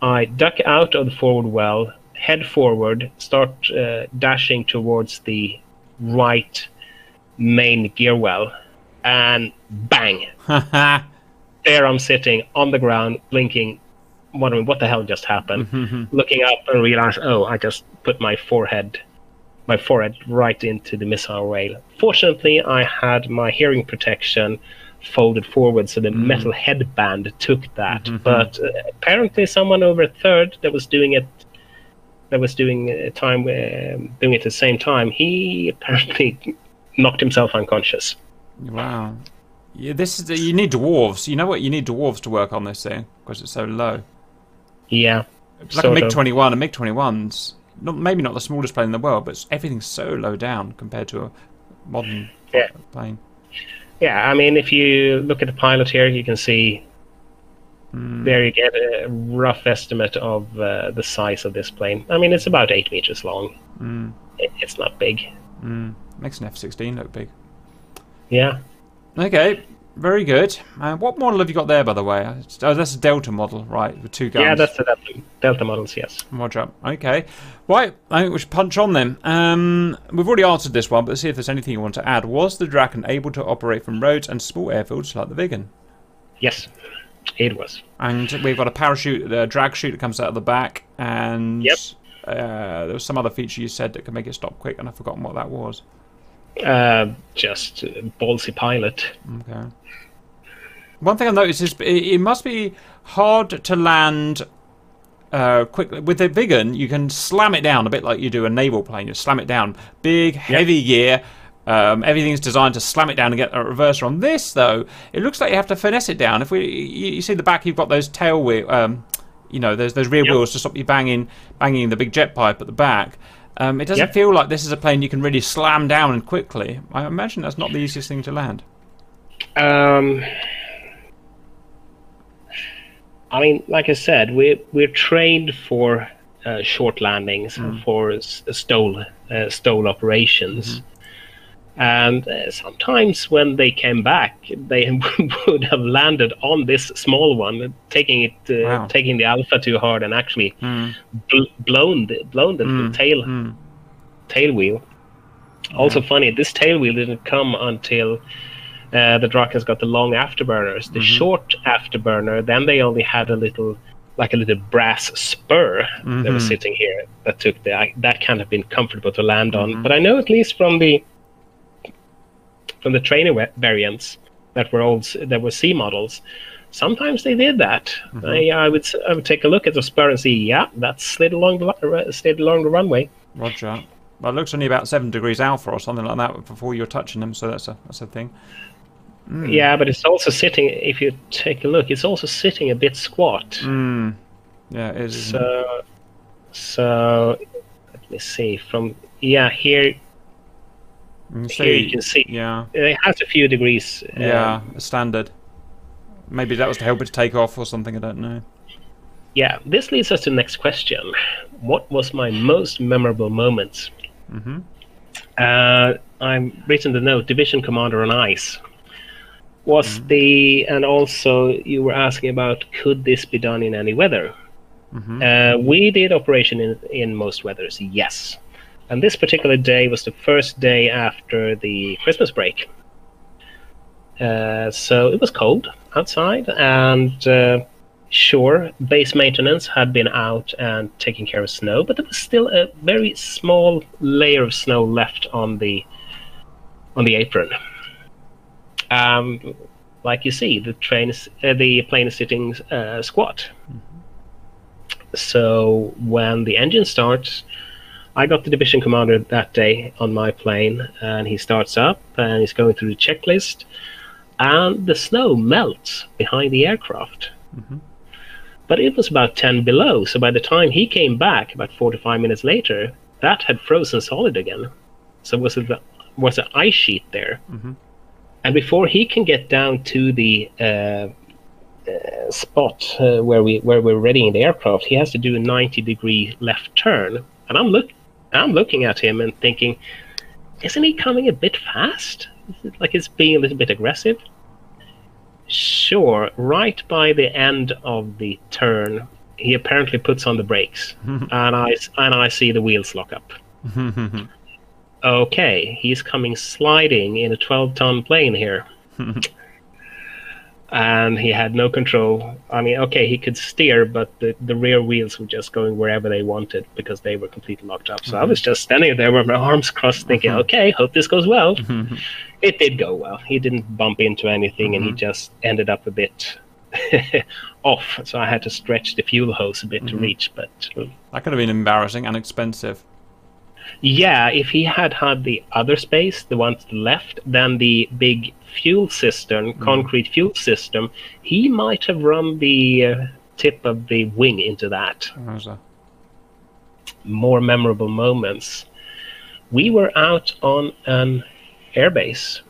I duck out of the forward well, head forward, start dashing towards the right main gear well, and bang! There I'm sitting on the ground, blinking, wondering what the hell just happened. Looking up and realize, oh, I just put my forehead right into the missile rail. Fortunately, I had my hearing protection folded forward, so the metal headband took that. But apparently, someone over at third that was doing it, doing it at the same time, he apparently knocked himself unconscious. Wow. Yeah, this is you need dwarves. You know what? You need dwarves to work on this thing because it's so low. Yeah. It's like a MiG-21. A MiG-21's maybe not the smallest plane in the world, but everything's so low down compared to a modern plane. Yeah, I mean, if you look at the pilot here, you can see there you get a rough estimate of the size of this plane. I mean, it's about 8 meters long. It's not big. Makes an F-16 look big. Yeah. Okay, very good. What model have you got there, by the way? Oh, that's a Delta model, right, with 2 guns. Yeah, that's the Delta models, yes. Roger. Okay. Right, I think we should punch on then. We've already answered this one, but let's see if there's anything you want to add. Was the Draken able to operate from roads and small airfields like the Viggen? Yes, it was. And we've got a parachute, the drag chute that comes out of the back, and there was some other feature you said that could make it stop quick, and I've forgotten what that was. Just ballsy pilot. Okay. One thing I've noticed is it must be hard to land quickly. With the Viggen, you can slam it down a bit like you do a naval plane. You slam it down. Big, heavy gear. Everything's designed to slam it down and get a reverser. On this, though, it looks like you have to finesse it down. If you see the back, you've got those tail wheel, you know, those rear wheels to stop you banging the big jet pipe at the back. It doesn't feel like this is a plane you can really slam down and quickly. I imagine that's not the easiest thing to land. I mean, like I said, we're trained for short landings, for stole operations, and sometimes when they came back, they would have landed on this small one, taking the Alpha too hard, and actually blown the tail wheel. Also funny, this tail wheel didn't come until the Draken's got the long afterburners. The short afterburner, then they only had a little brass spur that was sitting here that took that can't have been comfortable to land on. But I know at least from the trainer variants that were C models, sometimes they did that. I would take a look at the spur and see, yeah, that slid along the runway. Roger. Well, it looks only about 7 degrees alpha or something like that before you're touching them, so that's a thing. Yeah, but it's also sitting. If you take a look, it's also sitting a bit squat. Yeah, it is. So let me see from here. Here you can see. Yeah, it has a few degrees. Yeah, standard. Maybe that was to help it take off or something. I don't know. Yeah, this leads us to the next question. What was my most memorable moment? I've written the note, Division Commander on Ice. And also you were asking about, could this be done in any weather? We did operation in most weathers, yes. And this particular day was the first day after the Christmas break. So it was cold outside, and sure, base maintenance had been out and taking care of snow, but there was still a very small layer of snow left on the apron. Like you see, the plane is sitting squat. So when the engine starts, I got the division commander that day on my plane, and he starts up and he's going through the checklist, and the snow melts behind the aircraft. But it was about 10 below, so by the time he came back, about 4 to 5 minutes later, that had frozen solid again. So was an ice sheet there. Mm-hmm. And before he can get down to the spot where we're readying the aircraft, he has to do a 90-degree left turn. And I'm looking at him and thinking, isn't he coming a bit fast? Like it's being a little bit aggressive. Sure, right by the end of the turn, he apparently puts on the brakes, and I see the wheels lock up. Okay, he's coming sliding in a 12-ton plane here, and he had no control. I mean, okay, he could steer, but the rear wheels were just going wherever they wanted because they were completely locked up. So I was just standing there with my arms crossed thinking, okay, hope this goes well. It did go well. He didn't bump into anything, and he just ended up a bit off. So I had to stretch the fuel hose a bit to reach. But that could have been embarrassing and expensive. Yeah, if he had the other space, the one to the left, then the big fuel cistern, concrete fuel system, he might have run the tip of the wing into that. More memorable moments. We were out on an airbase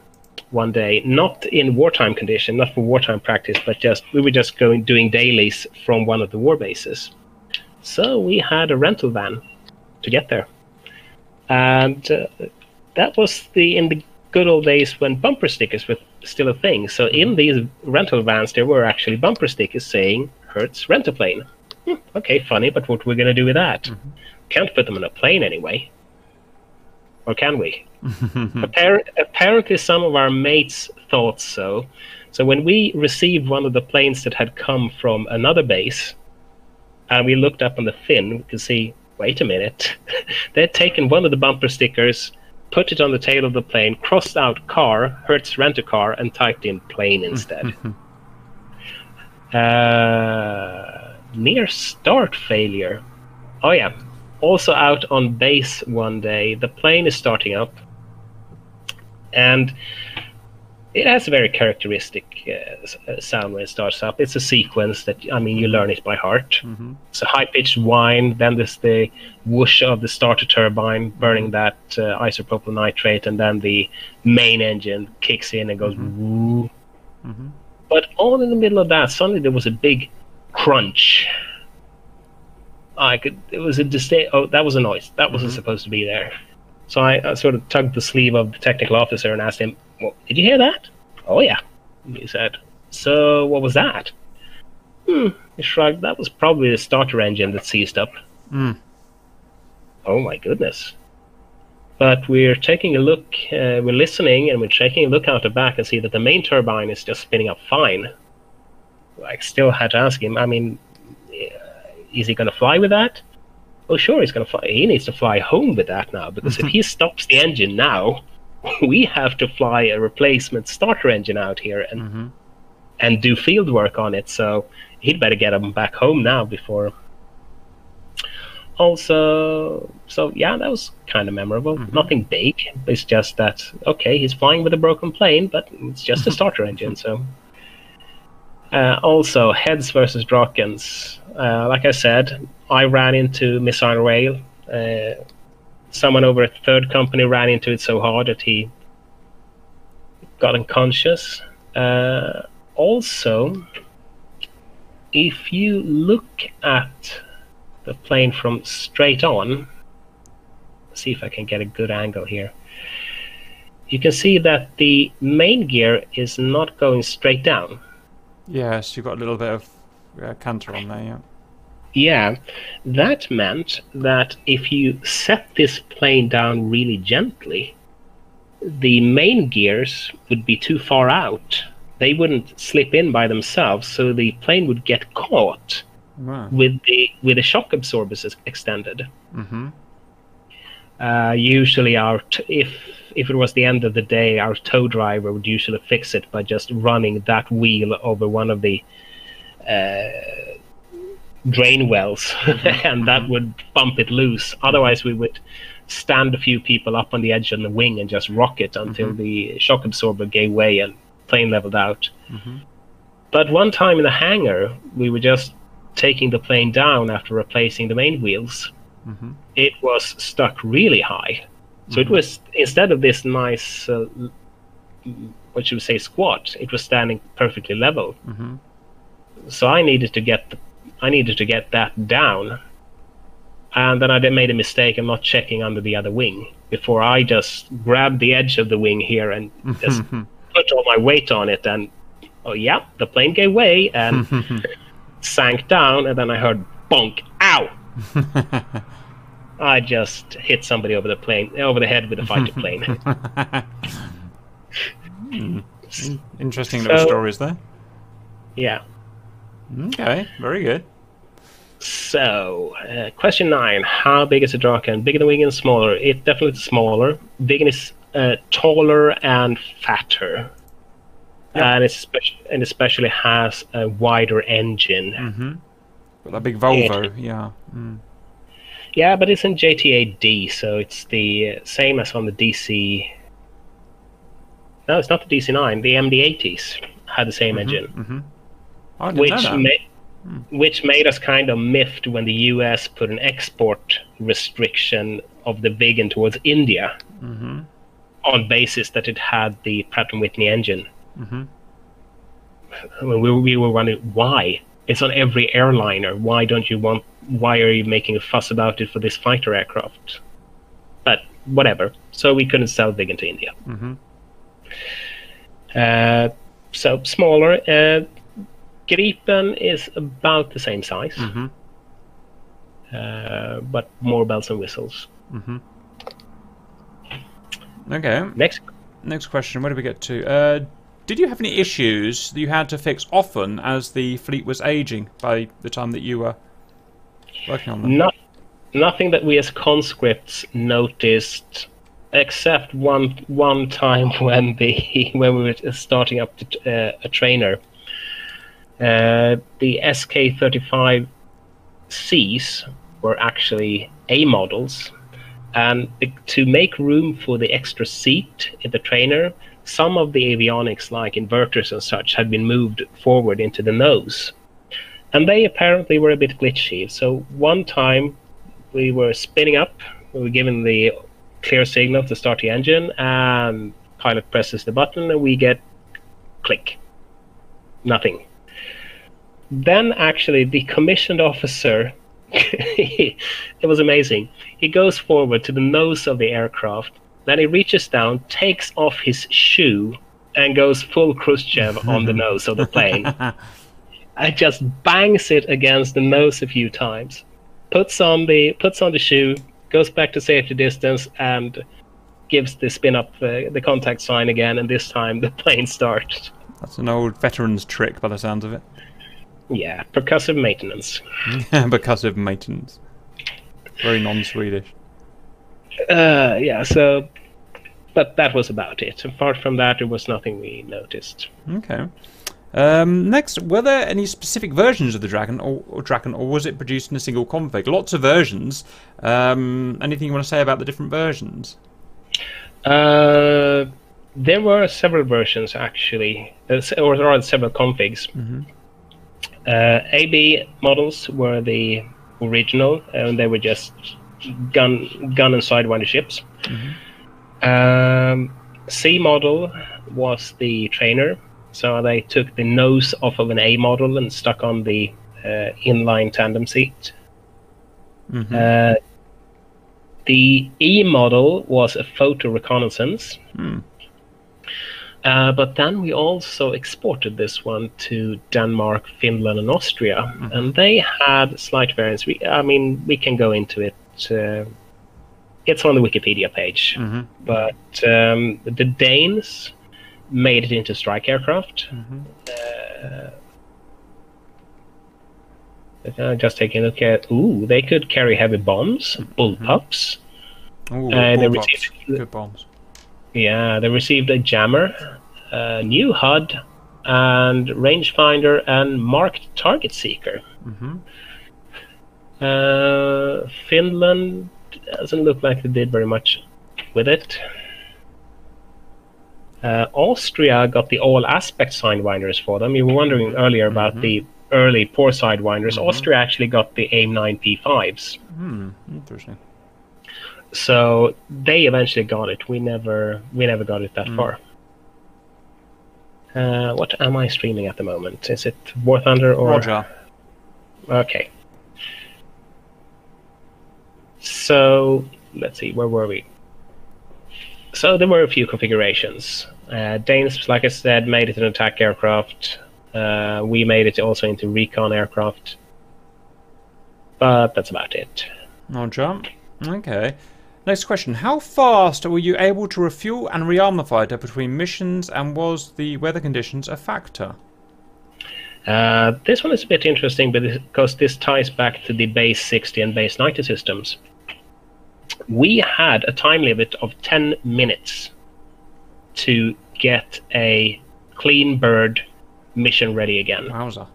one day, not in wartime condition, not for wartime practice, but just we were just doing dailies from one of the war bases. So we had a rental van to get there. And that was in the good old days when bumper stickers were still a thing. So in these rental vans, there were actually bumper stickers saying, Hertz rent a plane. Okay, funny, but what are we going to do with that? Can't put them on a plane anyway. Or can we? Apparently some of our mates thought so. So when we received one of the planes that had come from another base, and we looked up on the fin, we could see, wait a minute, they'd taken one of the bumper stickers, put it on the tail of the plane, crossed out car, Hertz rent a car, and typed in plane instead. Near start failure. Oh yeah, also out on base one day, the plane is starting up, and it has a very characteristic sound when it starts up. It's a sequence that, I mean, you learn it by heart. It's a high-pitched whine, then there's the whoosh of the starter turbine, burning that isopropyl nitrate, and then the main engine kicks in and goes woo. But all in the middle of that, suddenly there was a big crunch. Oh, that was a noise. That wasn't supposed to be there. So I sort of tugged the sleeve of the technical officer and asked him, well, did you hear that? Oh, yeah, he said. So what was that? He shrugged. That was probably the starter engine that seized up. Oh, my goodness. But we're taking a look, we're listening, and we're taking a look out the back and see that the main turbine is just spinning up fine. I still had to ask him, I mean, is he going to fly with that? Oh, sure, he's going to fly. He needs to fly home with that now, because if he stops the engine now, we have to fly a replacement starter engine out here and do field work on it. So he'd better get him back home now before. Also, so yeah, that was kind of memorable. Nothing big. It's just that, okay, he's flying with a broken plane, but it's just a starter engine. So also, heads versus Drakens. Like I said, I ran into missile rail. Someone over at third company ran into it so hard that he got unconscious. Also, if you look at the plane from straight on, see if I can get a good angle here, you can see that the main gear is not going straight down. Yes, you've got a little bit of canter on there, yeah. Yeah, that meant that if you set this plane down really gently, the main gears would be too far out. They wouldn't slip in by themselves, so the plane would get caught with the shock absorbers extended. Usually, if it was the end of the day, our tow driver would usually fix it by just running that wheel over one of the drain wells, and that would bump it loose. Otherwise, we would stand a few people up on the edge on the wing and just rock it until the shock absorber gave way and plane leveled out. But one time in the hangar, we were just taking the plane down after replacing the main wheels, it was stuck really high. So it was, instead of this nice, what should we say, squat, it was standing perfectly level. So I needed to get the, I needed to get that down. And then I made a mistake of not checking under the other wing before I just grabbed the edge of the wing here and just put all my weight on it. And, oh, yeah, the plane gave way and sank down. And then I heard, bonk, ow. I just hit somebody over the plane, over the head with a fighter plane. Interesting little stories there. Yeah. Okay, very good. So, question 9. How big is a Draken? Bigger than Viggen, smaller? It's definitely smaller. Viggen is taller and fatter. And especially has a wider engine. That big Volvo, yeah, but it's in JTA-D, so it's the same as on the DC... No, it's not the DC-9. The MD-80s had the same engine. I didn't know that. Which made us kind of miffed when the US put an export restriction of the Viggen towards India on basis that it had the Pratt & Whitney engine. I mean, we were wondering, why? It's on every airliner. Why don't you want... Why are you making a fuss about it for this fighter aircraft? But whatever. So we couldn't sell Viggen to India. So smaller. Gripen is about the same size, but more bells and whistles. Okay. Next question. Where did we get to? Did you have any issues that you had to fix often as the fleet was aging by the time that you were working on them? Nothing that we as conscripts noticed, except one time when the we were starting up a trainer. The SK-35Cs were actually A models, and to make room for the extra seat in the trainer, some of the avionics, like inverters and such, had been moved forward into the nose. And they apparently were a bit glitchy. So one time we were spinning up, we were given the clear signal to start the engine, and pilot presses the button, and we get click. Nothing. Then, actually, the commissioned officer, it was amazing. He goes forward to the nose of the aircraft, then he reaches down, takes off his shoe, and goes full Khrushchev on the nose of the plane. And just bangs it against the nose a few times, puts on the shoe, goes back to safety distance, and gives the spin up the contact sign again, and this time the plane starts. That's an old veteran's trick by the sounds of it. Yeah, percussive maintenance. Percussive maintenance. Very non-Swedish. Yeah, so... But that was about it. Apart from that, there was nothing we noticed. Okay. Next, were there any specific versions of the Draken or was it produced in a single config? Lots of versions. Anything you want to say about the different versions? There were several versions, actually. Or there are several configs. AB models were the original, and they were just gun and Sidewinder ships. C model was the trainer, so they took the nose off of an A model and stuck on the inline tandem seat. The E model was a photo reconnaissance. But then we also exported this one to Denmark, Finland, and Austria, and they had slight variants. I mean, we can go into it. It's on the Wikipedia page. But the Danes made it into strike aircraft. Just taking a look at. Ooh, they could carry heavy bombs, bullpups. Good bombs. Yeah, they received a jammer, a new HUD, and rangefinder and marked target seeker. Finland doesn't look like they did very much with it. Austria got the all aspect Sidewinders for them. You were wondering earlier about the early poor Sidewinders, Austria actually got the AIM-9P5s. Interesting. So they eventually got it. We never got it that far. What am I streaming at the moment? Is it War Thunder or? Roger. Okay. So let's see, where were we? So there were a few configurations. Danes, like I said, made it an attack aircraft. We made it also into recon aircraft. But that's about it. No jump. Okay. Next question. How fast were you able to refuel and rearm the fighter between missions, and was the weather conditions a factor? This one is a bit interesting because this ties back to the Base 60 and Base 90 systems. We had a time limit of 10 minutes to get a clean bird mission ready again. Wowza.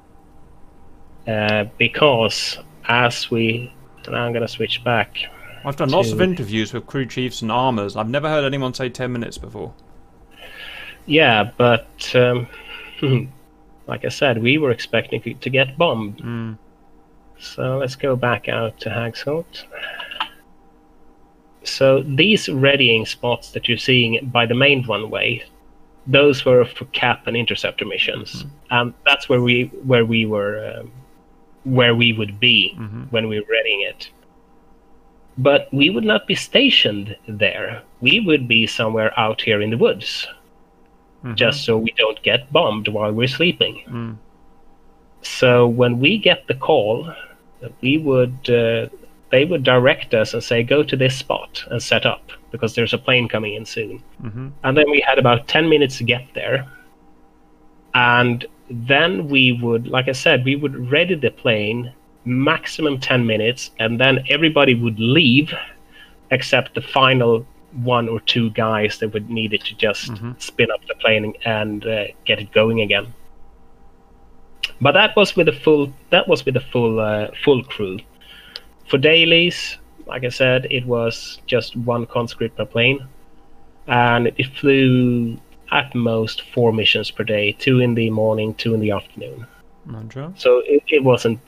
Because as we... Now I'm going to switch back. I've done lots of interviews with crew chiefs and armors. I've never heard anyone say 10 minutes before. Yeah, but like I said, we were expecting to get bombed. So let's go back out to Hagshult. So these readying spots that you're seeing by the main runway, those were for cap and interceptor missions. That's where we would be when we were readying it. But we would not be stationed there. We would be somewhere out here in the woods, just so we don't get bombed while we're sleeping. So when we get the call, we would they would direct us and say, go to this spot and set up, because there's a plane coming in soon. And then we had about 10 minutes to get there. And then we would, like I said, we would ready the plane maximum 10 minutes, and then everybody would leave except the final one or two guys that would need it to just spin up the plane and get it going again. But that was with a full full crew. For dailies, like I said, it was just one conscript per plane, and it flew at most 4 missions per day, 2 in the morning, 2 in the afternoon. So it wasn't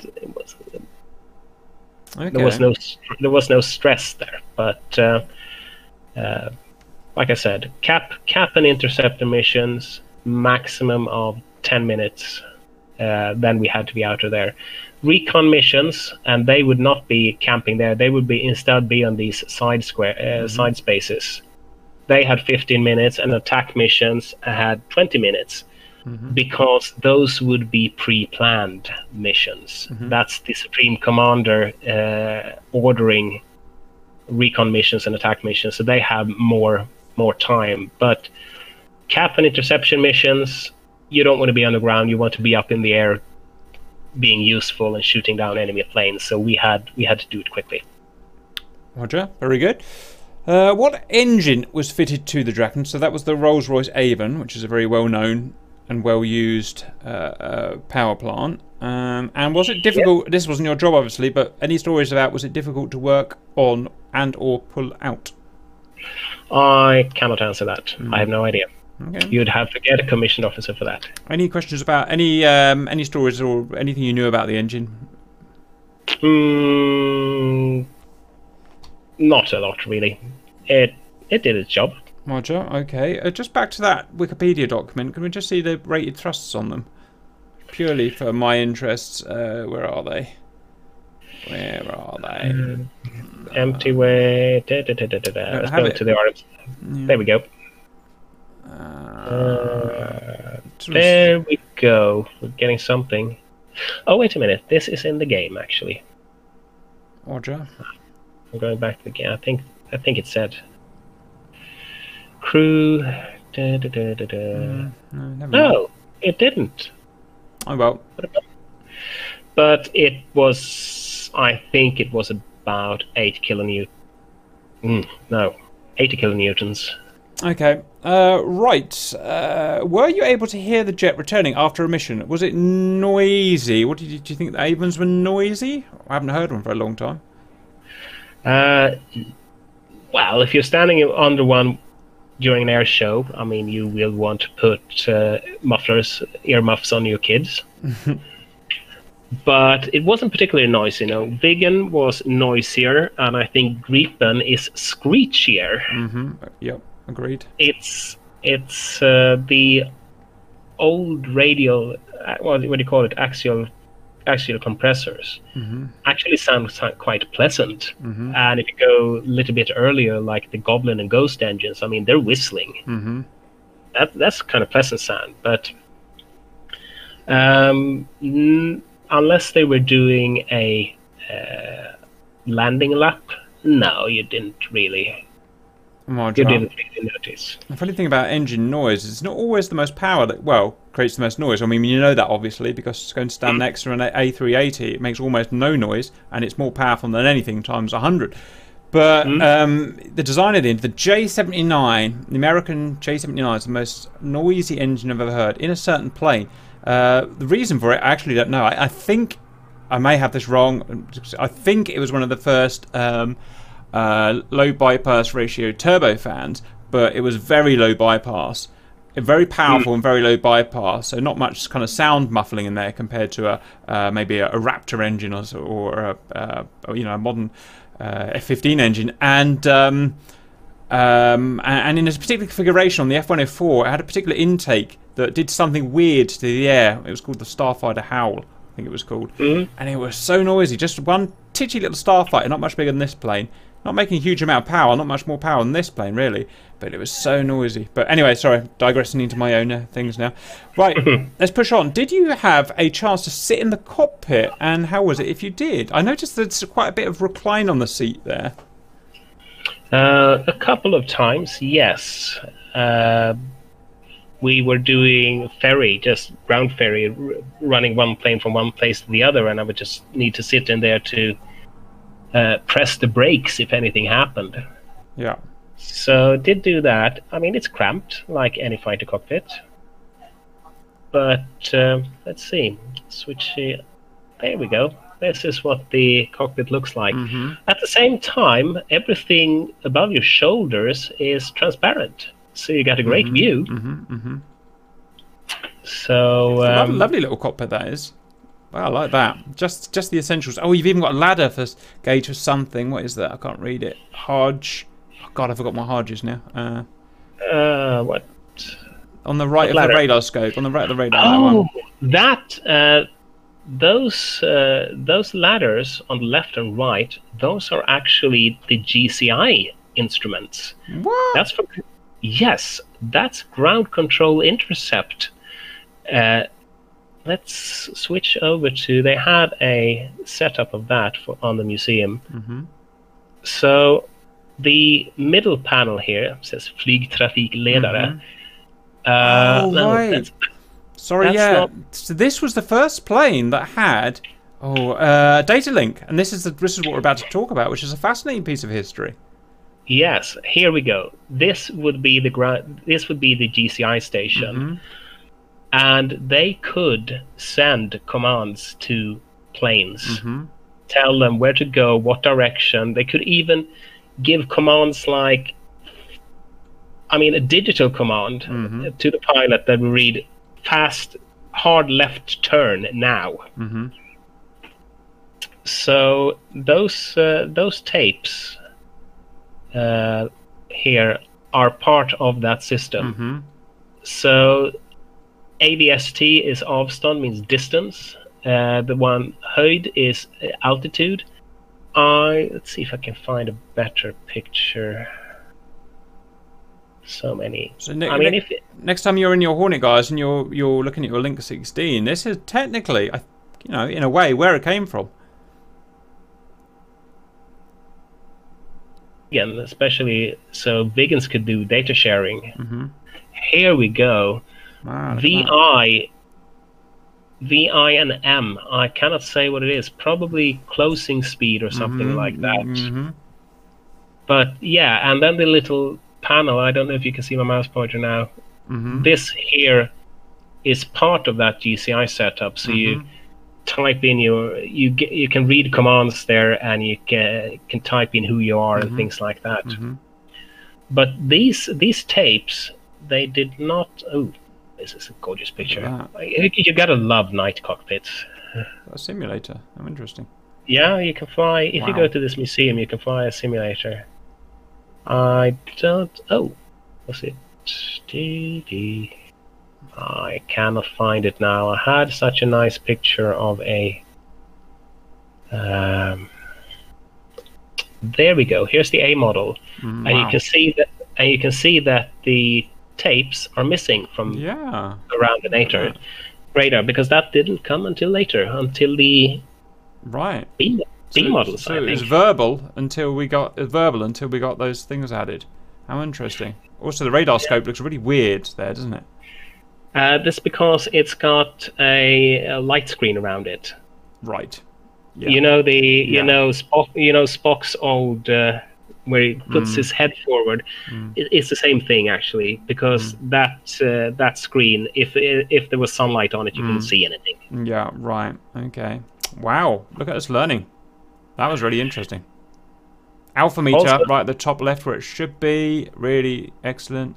okay. there was no stress there, but like I said, cap and interceptor missions, maximum of 10 minutes, then we had to be out of there. Recon missions, and they would not be camping there, they would be instead be on these side spaces. They had 15 minutes, and attack missions had 20 minutes. Because those would be pre-planned missions. That's the Supreme Commander ordering recon missions and attack missions, so they have more time. But cap and interception missions, you don't want to be on the ground, you want to be up in the air being useful and shooting down enemy planes, so we had to do it quickly. Roger, very good. What engine was fitted to the Draken? So that was the Rolls-Royce Avon, which is a very well-known and well-used power plant. And was it difficult? This wasn't your job, obviously, but any stories about was it difficult to work on and or pull out? I cannot answer that. I have no idea. Okay. You'd have to get a commissioned officer for that. Any questions about any stories or anything you knew about the engine? Not a lot, really. It did its job. Roger, okay. Just back to that Wikipedia document, can we just see the rated thrusts on them? Purely for my interests, where are they? Where are they? Empty weight. Let's go to the arms. Yeah. There we go. There we go. We're getting something. Oh, wait a minute. This is in the game, actually. Roger. I'm going back to the game. I think it said crew. No, it didn't. Oh well. But it was. I think it was about 8 kilonewtons. 80 kilonewtons. Okay. Right. Were you able to hear the jet returning after a mission? Was it noisy? What do you think the Avons were noisy? I haven't heard one for a long time. Well, if you're standing under one during an air show, I mean, you will want to put mufflers, ear muffs on your kids. But it wasn't particularly noisy, no. Viggen was noisier, and I think Gripen is screechier. Mm-hmm. Yep, agreed. It's the old radial, what do you call it, axial compressors, mm-hmm. actually sound quite pleasant. Mm-hmm. And if you go a little bit earlier, like the Goblin and Ghost engines, I mean, they're whistling. Mm-hmm. That's kind of pleasant sound, but unless they were doing a landing lap, no, you didn't really. You didn't really notice. The funny thing about engine noise is it's not always the most power that, well, creates the most noise. I mean, you know that obviously, because it's going to stand next to an A380. It makes almost no noise, and it's more powerful than anything, times 100. But the design of the J79, the American J79, is the most noisy engine I've ever heard in a certain plane. The reason for it, I actually don't know. I think I may have this wrong. I think it was one of the first low bypass ratio turbofans, but it was very low bypass, very powerful and very low bypass, so not much kind of sound muffling in there compared to a maybe a Raptor engine or you know, a modern F-15 engine. And and in a particular configuration on the F-104, it had a particular intake that did something weird to the air. It was called the Starfighter Howl, I think it was called. Mm-hmm. And it was so noisy, just one titchy little Starfighter, not much bigger than this plane, not making a huge amount of power, not much more power than this plane really, but it was so noisy. But anyway, sorry, digressing into my own things now. Right, let's push on. Did you have a chance to sit in the cockpit, and how was it if you did? I noticed there's quite a bit of recline on the seat there. A couple of times, yes. We were doing ferry, just ground ferry, running one plane from one place to the other, and I would just need to sit in there to press the brakes if anything happened. Yeah. So did do that. I mean, it's cramped, like any fighter cockpit. But let's see. Switch here. There we go. This is what the cockpit looks like. Mm-hmm. At the same time, everything above your shoulders is transparent. So you got a great view. Mm-hmm, mm-hmm. So it's a lovely little cockpit that is. Wow, I like that. Just the essentials. Oh, you've even got a ladder for gauge or something. What is that? I can't read it. Hodge. Oh, God, I forgot my Hodges now. What? On the right of the radar scope. On the right of the radar. Oh, that. Those ladders on the left and right. Those are actually the GCI instruments. What? That's for. Yes, that's ground control intercept. Let's switch over to. They had a setup of that on the museum. Mm-hmm. So the middle panel here says Flygtrafikledare. Mm-hmm. Right. So this was the first plane that had data link, and this is what we're about to talk about, which is a fascinating piece of history. Yes, here we go. This would be the GCI station, mm-hmm. and they could send commands to planes, mm-hmm. tell them where to go, what direction. They could even give commands like, I mean, a digital command mm-hmm. to the pilot that would read "fast, hard left turn now." Mm-hmm. So those tapes. Here are part of that system. Mm-hmm. So ADST is avstånd, means distance. The one höjd is altitude. Let's see if I can find a better picture. So many. So next time you're in your Hornet, guys, and you're looking at your Link 16, this is technically, you know, in a way, where it came from. Again, especially so Viggens could do data sharing. Mm-hmm. Here we go. Wow, VI and M. I cannot say what it is. Probably closing speed or something mm-hmm. like that. Mm-hmm. But yeah, and then the little panel. I don't know if you can see my mouse pointer now. Mm-hmm. This here is part of that GCI setup. So mm-hmm. you type in you can read commands there, and you can type in who you are mm-hmm. and things like that. Mm-hmm. But these tapes, they did not. Oh, this is a gorgeous picture. Wow. You gotta love night cockpits. A simulator. I'm interesting. Yeah, you can fly. If you go to this museum, you can fly a simulator. I don't. Oh, was it DD? I cannot find it now. I had such a nice picture of a. There we go. Here's the A model, and you can see that. And you can see that the tapes are missing from around the radar because that didn't come until later, until the. B models. So it's verbal until we got those things added. How interesting! Also, the radar scope looks really weird there, doesn't it? That's because it's got a light screen around it. Right. Yeah. You know the Spock's old where he puts his head forward. It's the same thing actually because that that screen, if there was sunlight on it, you couldn't see anything. Yeah. Right. Okay. Wow, look at us learning. That was really interesting. Alpha meter also, right at the top left where it should be. Really excellent.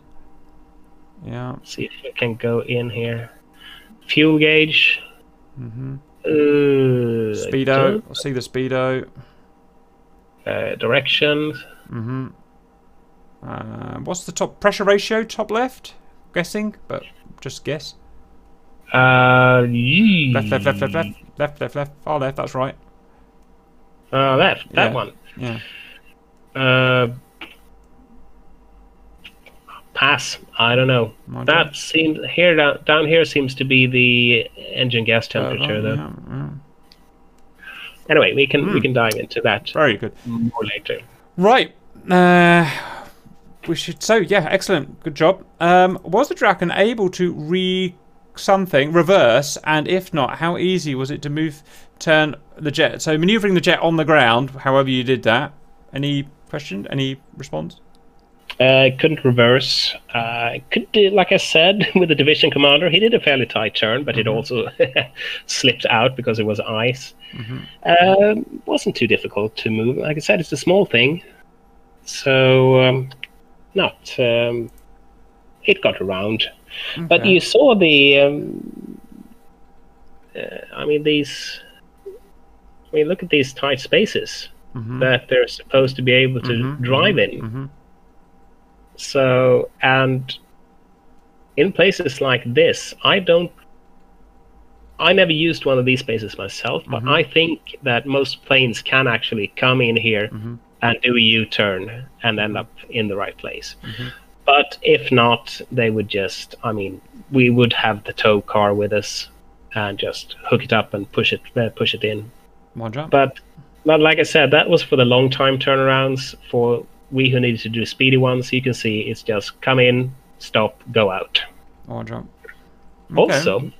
Yeah. See if we can go in here. Fuel gauge. Speedo. I'll see the speedo. Direction. What's the top pressure ratio? Top left? Guessing, but just guess. Left. Far left, that's right. Left, that one. Yeah. Pass. I don't know. That seems here down here seems to be the engine gas temperature though. Yeah, yeah. Anyway, we can dive into that. Very good. More later. Right. We should. So yeah, excellent. Good job. Was the Draken able to reverse, and if not, how easy was it to turn the jet? So maneuvering the jet on the ground, however you did that. Any question? Any response? Couldn't reverse. Could do, like I said, with the division commander, he did a fairly tight turn, but it also slipped out because it was ice. Wasn't too difficult to move. Like I said, it's a small thing, so it got around. Okay. But you saw the, I mean, these, look at these tight spaces that they're supposed to be able to drive in. So, and in places like this, I never used one of these spaces myself, but I think that most planes can actually come in here and do a U-turn and end up in the right place. But if not, they would just, we would have the tow car with us and just hook it up and push it in. One job. But like I said, that was for the long time turnarounds. For we who needed to do speedy ones, you can see it's just come in, stop, go out. One job. Okay. Also,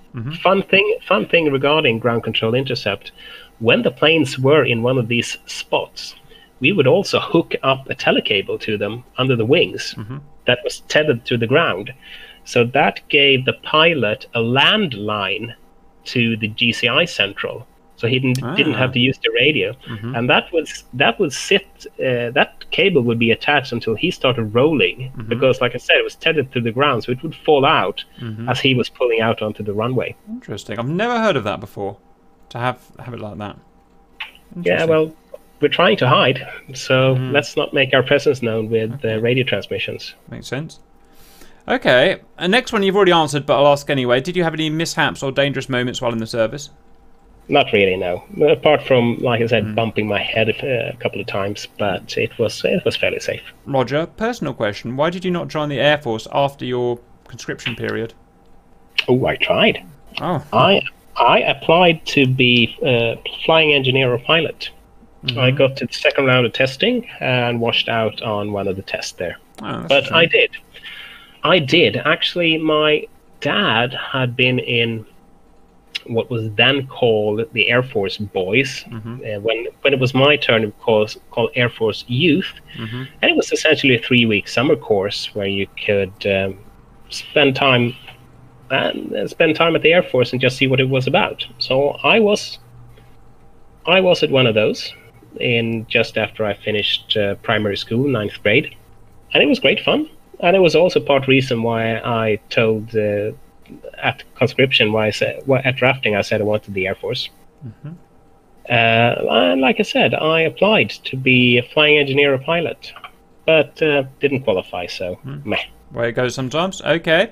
fun thing regarding ground control intercept, when the planes were in one of these spots, we would also hook up a telecable to them under the wings. That was tethered to the ground. So that gave the pilot a landline to the GCI central. So he didn't have to use the radio. And that would sit, that cable would be attached until he started rolling. Because like I said, it was tethered to the ground, so it would fall out as he was pulling out onto the runway. Interesting. I've never heard of that before, to have it like that. Yeah, well, we're trying to hide, so let's not make our presence known with radio transmissions. Makes sense. Okay, and next one you've already answered, but I'll ask anyway. Did you have any mishaps or dangerous moments while in the service? Not really, no. Apart from, like I said, bumping my head a couple of times, but it was fairly safe. Roger, personal question. Why did you not join the Air Force after your conscription period? Oh, I tried. Oh. I applied to be flying engineer or pilot. I got to the second round of testing and washed out on one of the tests there. Oh, but true. I did. Actually, my dad had been in what was then called the Air Force Boys. When it was my turn, it was called Air Force Youth. And it was essentially a 3-week summer course where you could spend time at the Air Force and just see what it was about. So I was at one of those. In just after I finished primary school, 9th grade, and it was great fun. And it was also part reason why I told at conscription, why I said, at drafting, I said I wanted the Air Force. Mm-hmm. And like I said, I applied to be a flying engineer or pilot, but didn't qualify, so meh. Way it goes sometimes. Okay.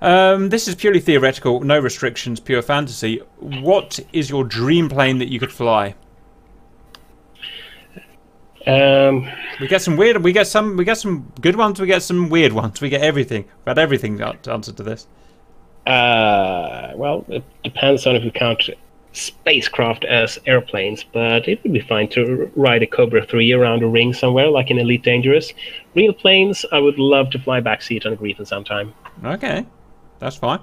This is purely theoretical, no restrictions, pure fantasy. What is your dream plane that you could fly? We get some good ones, we get some weird ones, we get everything. We've had everything to answer to this. Well, it depends on if you count spacecraft as airplanes, but it would be fine to ride a Cobra 3 around a ring somewhere, like in Elite Dangerous. Real planes, I would love to fly backseat on a Gripen sometime. Okay, that's fine.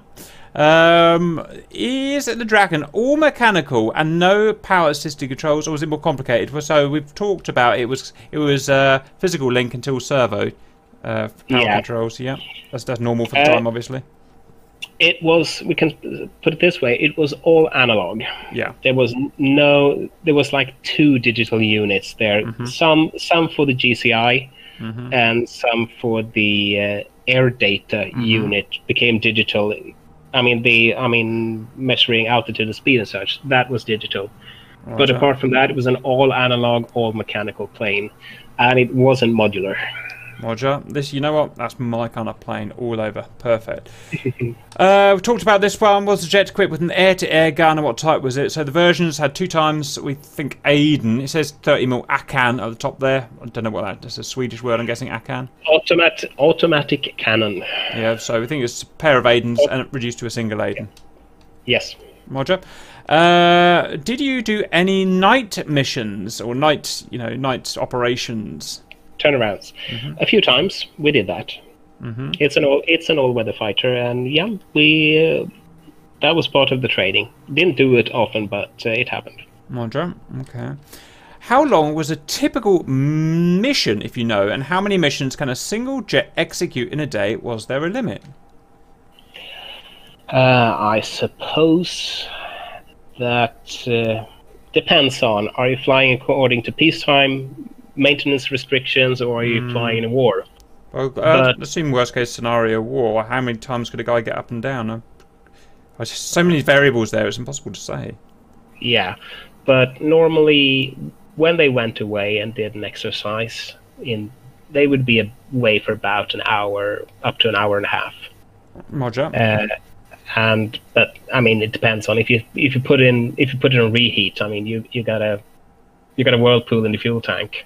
Is the Draken all mechanical and no power-assisted controls, or is it more complicated? So we've talked about it was physical link until servo power controls. Yeah, that's normal for the time, obviously. It was, we can put it this way, it was all analog. Yeah. There was like two digital units there. Mm-hmm. Some for the GCI, mm-hmm, and some for the air data, mm-hmm, unit became digital. I mean measuring altitude and speed and such, that was digital. Right. But apart from that, it was an all analog, all mechanical plane, and it wasn't modular. Roger, this, you know what? That's my kind of plane all over. Perfect. We talked about this one. Was the jet equipped with an air-to-air gun, and what type was it? So the versions had 2 times, we think, Aden. It says 30mm Akan at the top there. I don't know what that is. It's a Swedish word, I'm guessing, Akan. Automatic cannon. Yeah, so we think it's a pair of Adens and reduced to a single Aden. Yes. Roger. Did you do any night missions or night operations? Turnarounds, mm-hmm, a few times we did that. Mm-hmm. It's an all weather fighter, and yeah, we that was part of the training. Didn't do it often, but it happened. Roger. Okay. How long was a typical mission, if you know, and how many missions can a single jet execute in a day? Was there a limit? I suppose that depends on, are you flying according to peacetime maintenance restrictions, or are you flying in a war? Well, assume worst case scenario war. How many times could a guy get up and down? There's just so many variables there, it's impossible to say. Yeah, but normally when they went away and did an exercise, they would be away for about an hour, up to an hour and a half. Roger. But I mean, it depends on if you put in a reheat. I mean, you got a whirlpool in the fuel tank.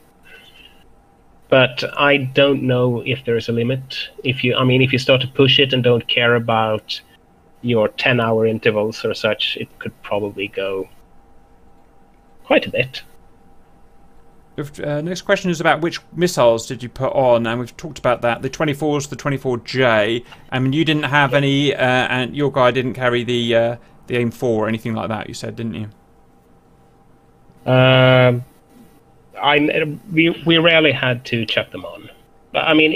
But I don't know if there is a limit. If you start to push it and don't care about your 10-hour intervals or such, it could probably go quite a bit. Next question is about which missiles did you put on, and we've talked about that. The 24s, the 24J. I mean, you didn't have any, and your guy didn't carry the AIM-4 or anything like that. You said, didn't you? We rarely had to chuck them on. But I mean,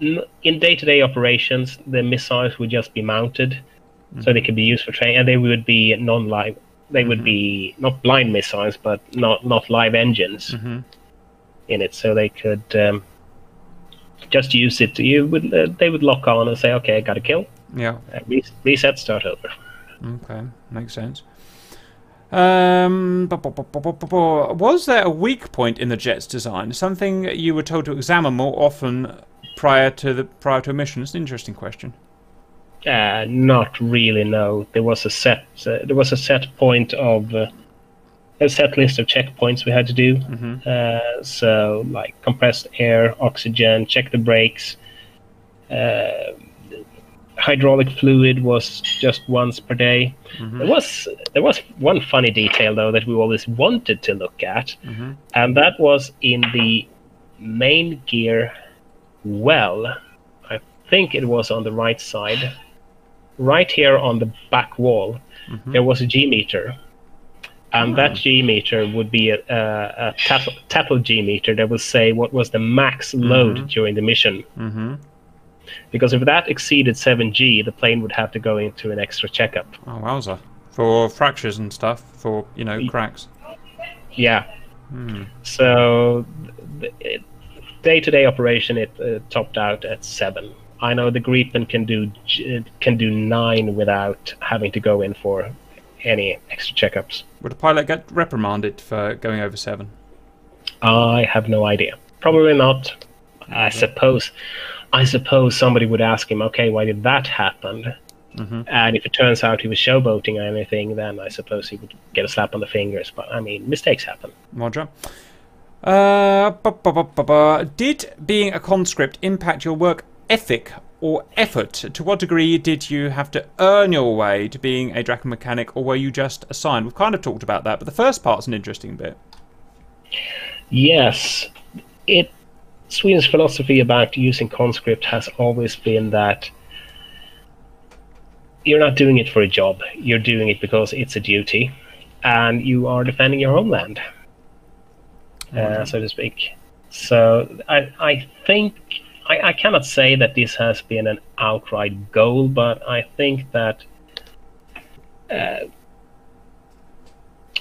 in day-to-day operations, the missiles would just be mounted, mm-hmm, so they could be used for training, and they would be non-live. They mm-hmm would be not blind missiles, but not live engines, mm-hmm, in it, so they could just use it. They would lock on and say, "Okay, I got to kill." Yeah. Reset, start over. Okay, makes sense. Was there a weak point in the jet's design? Something you were told to examine more often prior to a mission? It's an interesting question. Not really. No, there was a set list of checkpoints we had to do. Mm-hmm. So like compressed air, oxygen, check the brakes. Hydraulic fluid was just once per day. Mm-hmm. There was one funny detail though that we always wanted to look at, mm-hmm, and that was in the main gear well. I think it was on the right side, right here on the back wall. Mm-hmm. There was a G meter, and that G meter would be a TATL G meter that would say what was the max load, mm-hmm, during the mission. Mm-hmm. Because if that exceeded 7G, the plane would have to go into an extra checkup. Oh, wowza. For fractures and stuff, for, cracks. Yeah. Hmm. So, day-to-day operation, it topped out at 7. I know the Gripen can do 9 without having to go in for any extra checkups. Would a pilot get reprimanded for going over 7? I have no idea. Probably not. I suppose somebody would ask him, okay, why did that happen? Mm-hmm. And if it turns out he was showboating or anything, then I suppose he would get a slap on the fingers. But, I mean, mistakes happen. Roger. Did being a conscript impact your work ethic or effort? To what degree did you have to earn your way to being a Draken mechanic, or were you just assigned? We've kind of talked about that, but the first part's an interesting bit. Yes. Sweden's philosophy about using conscript has always been that you're not doing it for a job, you're doing it because it's a duty, and you are defending your homeland, so to speak. So I think I cannot say that this has been an outright goal, but I think that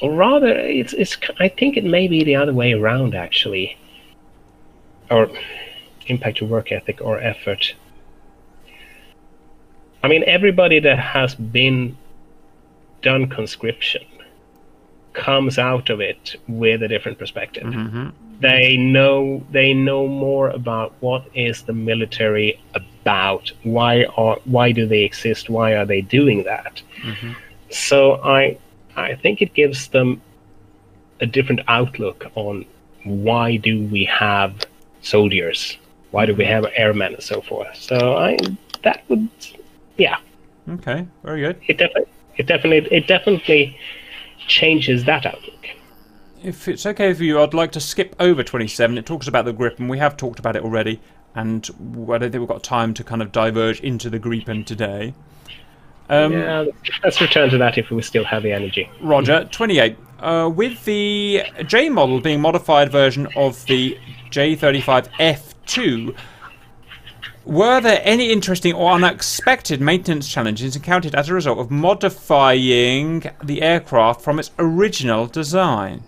or rather it's I think it may be the other way around, actually. Or impact your work ethic or effort. I mean, everybody that has been done conscription comes out of it with a different perspective. Mm-hmm. They know more about what is the military about. Why do they exist? Why are they doing that? Mm-hmm. So I think it gives them a different outlook on why do we have soldiers, why do we have airmen, and so forth. So that would, yeah. Okay, very good. It definitely changes that outlook. If it's okay for you, I'd like to skip over 27. It talks about the Gripen. We have talked about it already, and I don't think we've got time to kind of diverge into the Gripen today. Yeah, let's return to that if we still have the energy. Roger. 28. With the J model being a modified version of the J35F2, were there any interesting or unexpected maintenance challenges encountered as a result of modifying the aircraft from its original design?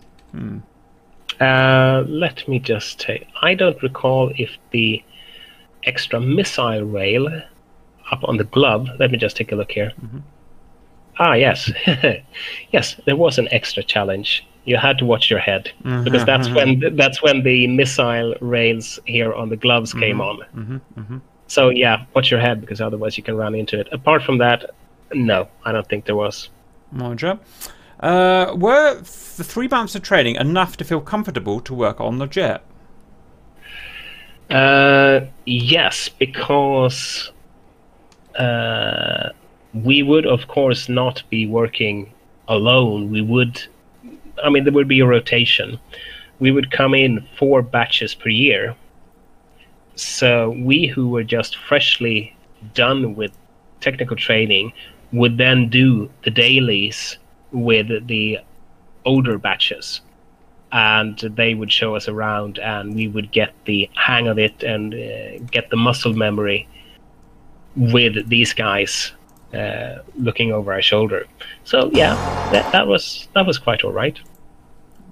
Let me just say, I don't recall if the extra missile rail up on the glove, let me just take a look here. Mm-hmm. Ah, yes. Yes, there was an extra challenge. You had to watch your head, because that's when the missile rails here on the gloves came on. Mm-hmm, mm-hmm. So yeah, watch your head, because otherwise you can run into it. Apart from that, no, I don't think there was. Roger. Were the 3 months of training enough to feel comfortable to work on the jet? Yes, because we would, of course, not be working alone. We would... I mean, there would be a rotation. We would come in 4 batches per year. So we who were just freshly done with technical training would then do the dailies with the older batches. And they would show us around, and we would get the hang of it and get the muscle memory with these guys looking over our shoulder. So yeah, that was quite all right.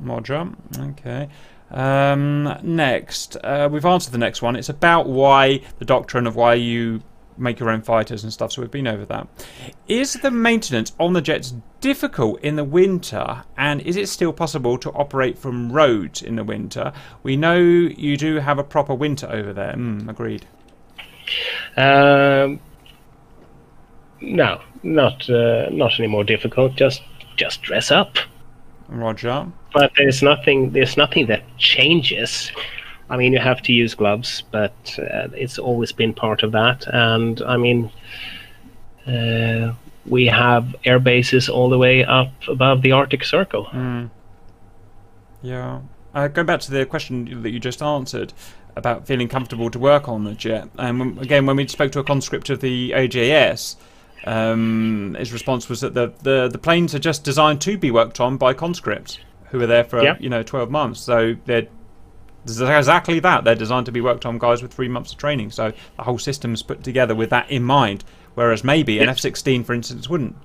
Roger. Okay. Next, we've answered the next one. It's about why the doctrine of why you make your own fighters and stuff. So we've been over that. Is the maintenance on the jets difficult in the winter, and is it still possible to operate from roads in the winter? We know you do have a proper winter over there. Agreed. No, not any more difficult. Just dress up. Roger. But there's nothing that changes. I mean, you have to use gloves, but it's always been part of that. And I mean, we have air bases all the way up above the Arctic Circle. Yeah. Going back to the question that you just answered about feeling comfortable to work on the jet, and again, when we spoke to a conscript of the AJS. His response was that the planes are just designed to be worked on by conscripts who are there for 12 months. So they're exactly that. They're designed to be worked on guys with 3 months of training. So the whole system's put together with that in mind. Whereas maybe an F-16, for instance, wouldn't.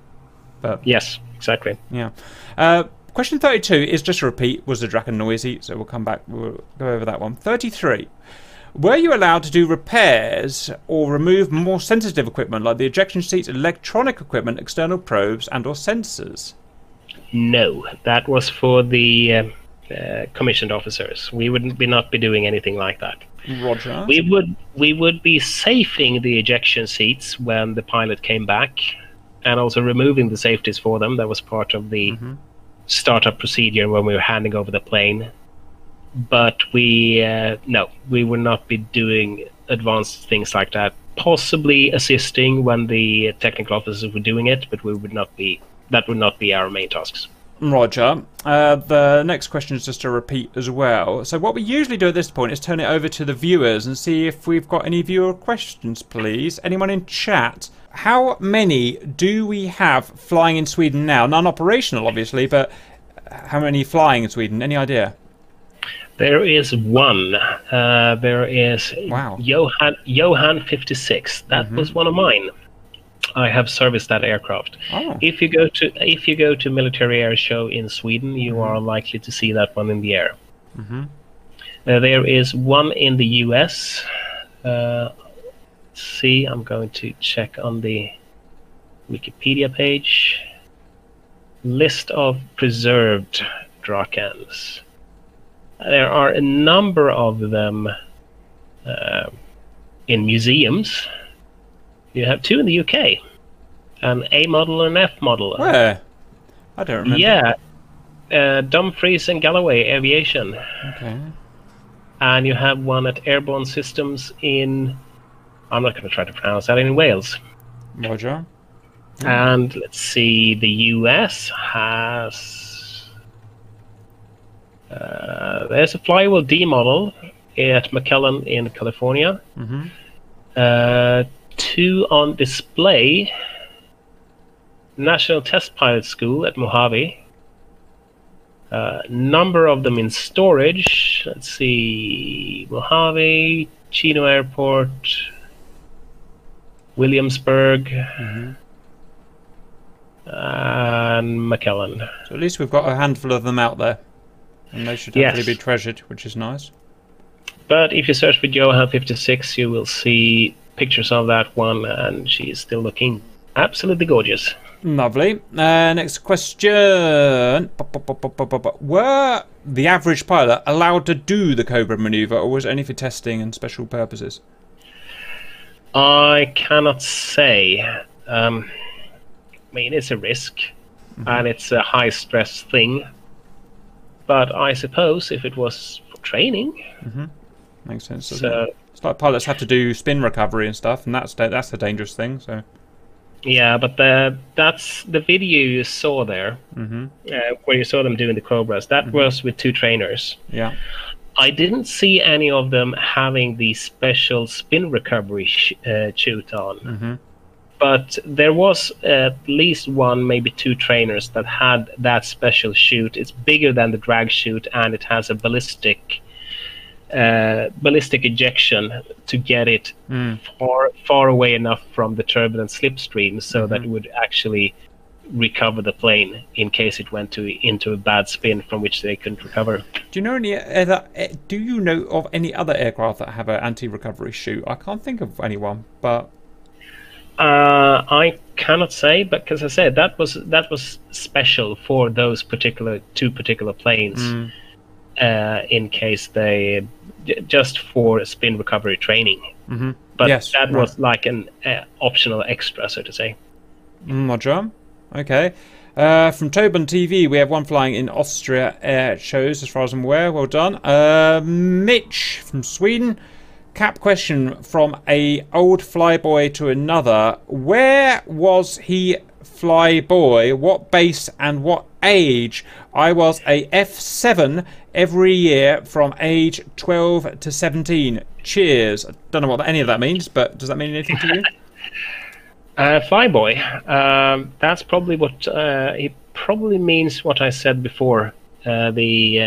But yes, exactly. Yeah. Question 32 is just a repeat. Was the Draken noisy? So we'll come back. We'll go over that one. 33. Were you allowed to do repairs or remove more sensitive equipment like the ejection seats, electronic equipment, external probes and or sensors? No, that was for the commissioned officers. We would not be doing anything like that. Roger. We would be safing the ejection seats when the pilot came back, and also removing the safeties for them. That was part of the startup procedure when we were handing over the plane. But we would not be doing advanced things like that. Possibly assisting when the technical officers were doing it, but we would not be. That would not be our main tasks. Roger. The next question is just a repeat as well. So what we usually do at this point is turn it over to the viewers and see if we've got any viewer questions, please. Anyone in chat? How many do we have flying in Sweden now? Non-operational, obviously, but how many flying in Sweden? Any idea? There is one. There is Johan 56. That was one of mine. I have serviced that aircraft. Oh. If you go to military air show in Sweden, you are likely to see that one in the air. There is one in the US. See, I'm going to check on the Wikipedia page. List of preserved Drakens. There are a number of them in museums. You have two in the UK, an A model and an F model. Where? I don't remember. Yeah, Dumfries and Galloway Aviation. Okay. And you have one at Airborne Systems in, I'm not going to try to pronounce that, in Wales. Roger. Yeah. And let's see, the US has, there's a Flywheel D model at McClellan in California. Two on display, National Test Pilot School at Mojave. Number of them in storage. Let's see, Mojave, Chino Airport, Williamsburg, and McClellan. So at least we've got a handful of them out there, and they should definitely be treasured, which is nice. But if you search for Johan 56, you will see pictures of that one, and she is still looking absolutely gorgeous. Lovely. Next question. Were the average pilot allowed to do the Cobra maneuver, or was it only for testing and special purposes? I cannot say. I mean, it's a risk, and it's a high-stress thing. But I suppose if it was for training... Makes sense, doesn't it? It's like pilots have to do spin recovery and stuff, and that's the dangerous thing. So, yeah, but that's the video you saw there, where you saw them doing the Cobras. That was with two trainers. Yeah, I didn't see any of them having the special spin recovery chute on, but there was at least one, maybe two trainers that had that special chute. It's bigger than the drag chute, and it has a ballistic ejection to get it far away enough from the turbulent slipstream so that it would actually recover the plane in case it went into a bad spin from which they couldn't recover. Do you know of any other aircraft that have an anti-recovery chute? I can't think of anyone, but I cannot say, but because I said that was special for those two particular planes. In case they just for spin recovery training, but that was like an optional extra, so to say. Roger. Okay. From Tobin TV, we have one flying in Austria air shows, as far as I'm aware. Well done, Mitch from Sweden. Cap question from a old flyboy to another. Where was he? Flyboy, what base and what age? I was a F7 every year from age 12 to 17. Cheers. I don't know what any of that means, but does that mean anything to you? Flyboy. That's probably what it probably means. What I said before, the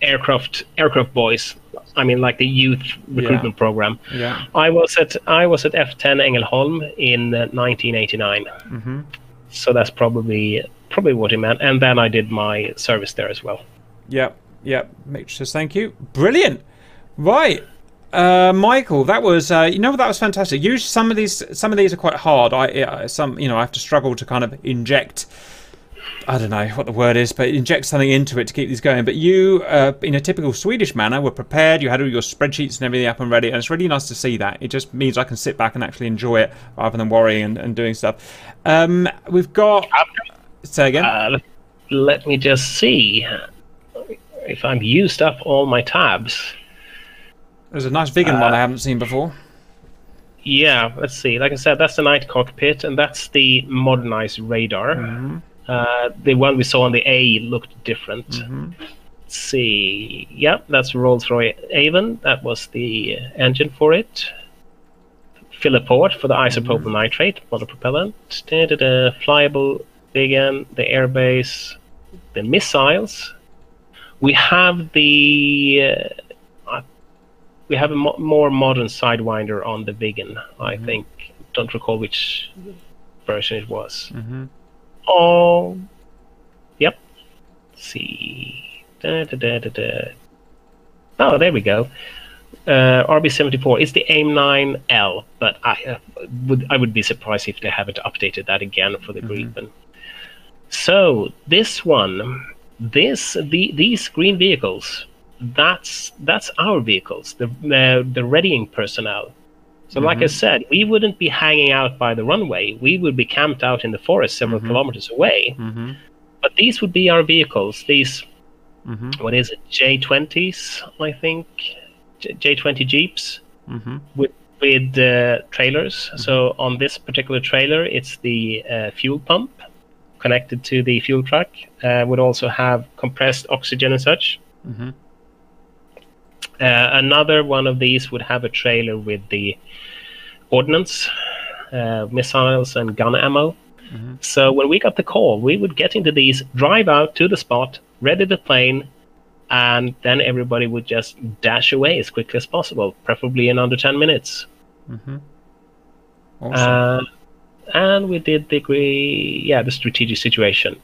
aircraft boys. I mean, like the youth recruitment program. Yeah. I was at F10 Ängelholm in 1989. So that's probably what he meant. And then I did my service there as well. Yeah, yeah. Mitch says thank you. Brilliant. Right, Michael, that was that was fantastic. Usually some of these are quite hard. I have to struggle to kind of inject I don't know what the word is, but it injects something into it to keep these going. But you, in a typical Swedish manner, were prepared. You had all your spreadsheets and everything up and ready, and it's really nice to see that. It just means I can sit back and actually enjoy it rather than worrying and doing stuff. We've got... Say again? Let me just see if I'm used up all my tabs. There's a nice Viggen one I haven't seen before. Yeah, let's see. Like I said, that's the night cockpit, and that's the modernized radar. Mm-hmm. The one we saw on the A looked different. Mm-hmm. Let's see. Yeah, that's Rolls-Royce Avon. That was the engine for it. Filler port for the isopropyl nitrate, model propellant. The flyable Viggen, the airbase, the missiles. We have the... we have a more modern Sidewinder on the Viggen, I think. Don't recall which version it was. Mm-hmm. Oh, yep. Let's see. Oh, there we go. RB74. It's the AIM-9L, but I would be surprised if they haven't updated that again for the Gripen. So this one, these green vehicles. That's our vehicles, the readying personnel. So like I said, we wouldn't be hanging out by the runway. We would be camped out in the forest several kilometers away. But these would be our vehicles. These, what is it, J20s, I think, J20 Jeeps with trailers. So on this particular trailer, it's the fuel pump connected to the fuel truck. Would also have compressed oxygen and such. Another one of these would have a trailer with the ordnance, missiles and gun ammo. So when we got the call, we would get into these, drive out to the spot, ready the plane, and then everybody would just dash away as quickly as possible, preferably in under 10 minutes. Awesome. And we did the strategic situation.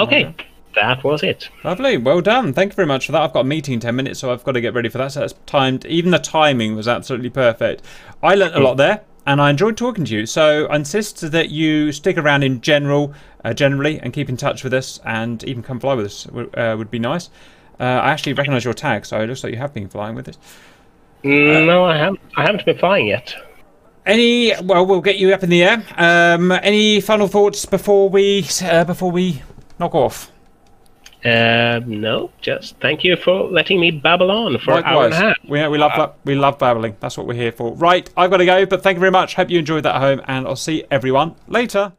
Okay. That was it. Lovely. Well done. Thank you very much for that. I've got a meeting in 10 minutes, so I've got to get ready for that. So that's timed. Even the timing was absolutely perfect. I learnt a lot there, and I enjoyed talking to you. So I insist that you stick around in general, generally, and keep in touch with us, and even come fly with us would be nice. I actually recognise your tag, so it looks like you have been flying with us. No, I haven't. I haven't been flying yet. We'll get you up in the air. Any final thoughts before we knock off? No, just thank you for letting me babble on for an hour and a half. We love babbling. That's what we're here for. Right, I've got to go, but thank you very much. Hope you enjoyed that at home, and I'll see everyone later.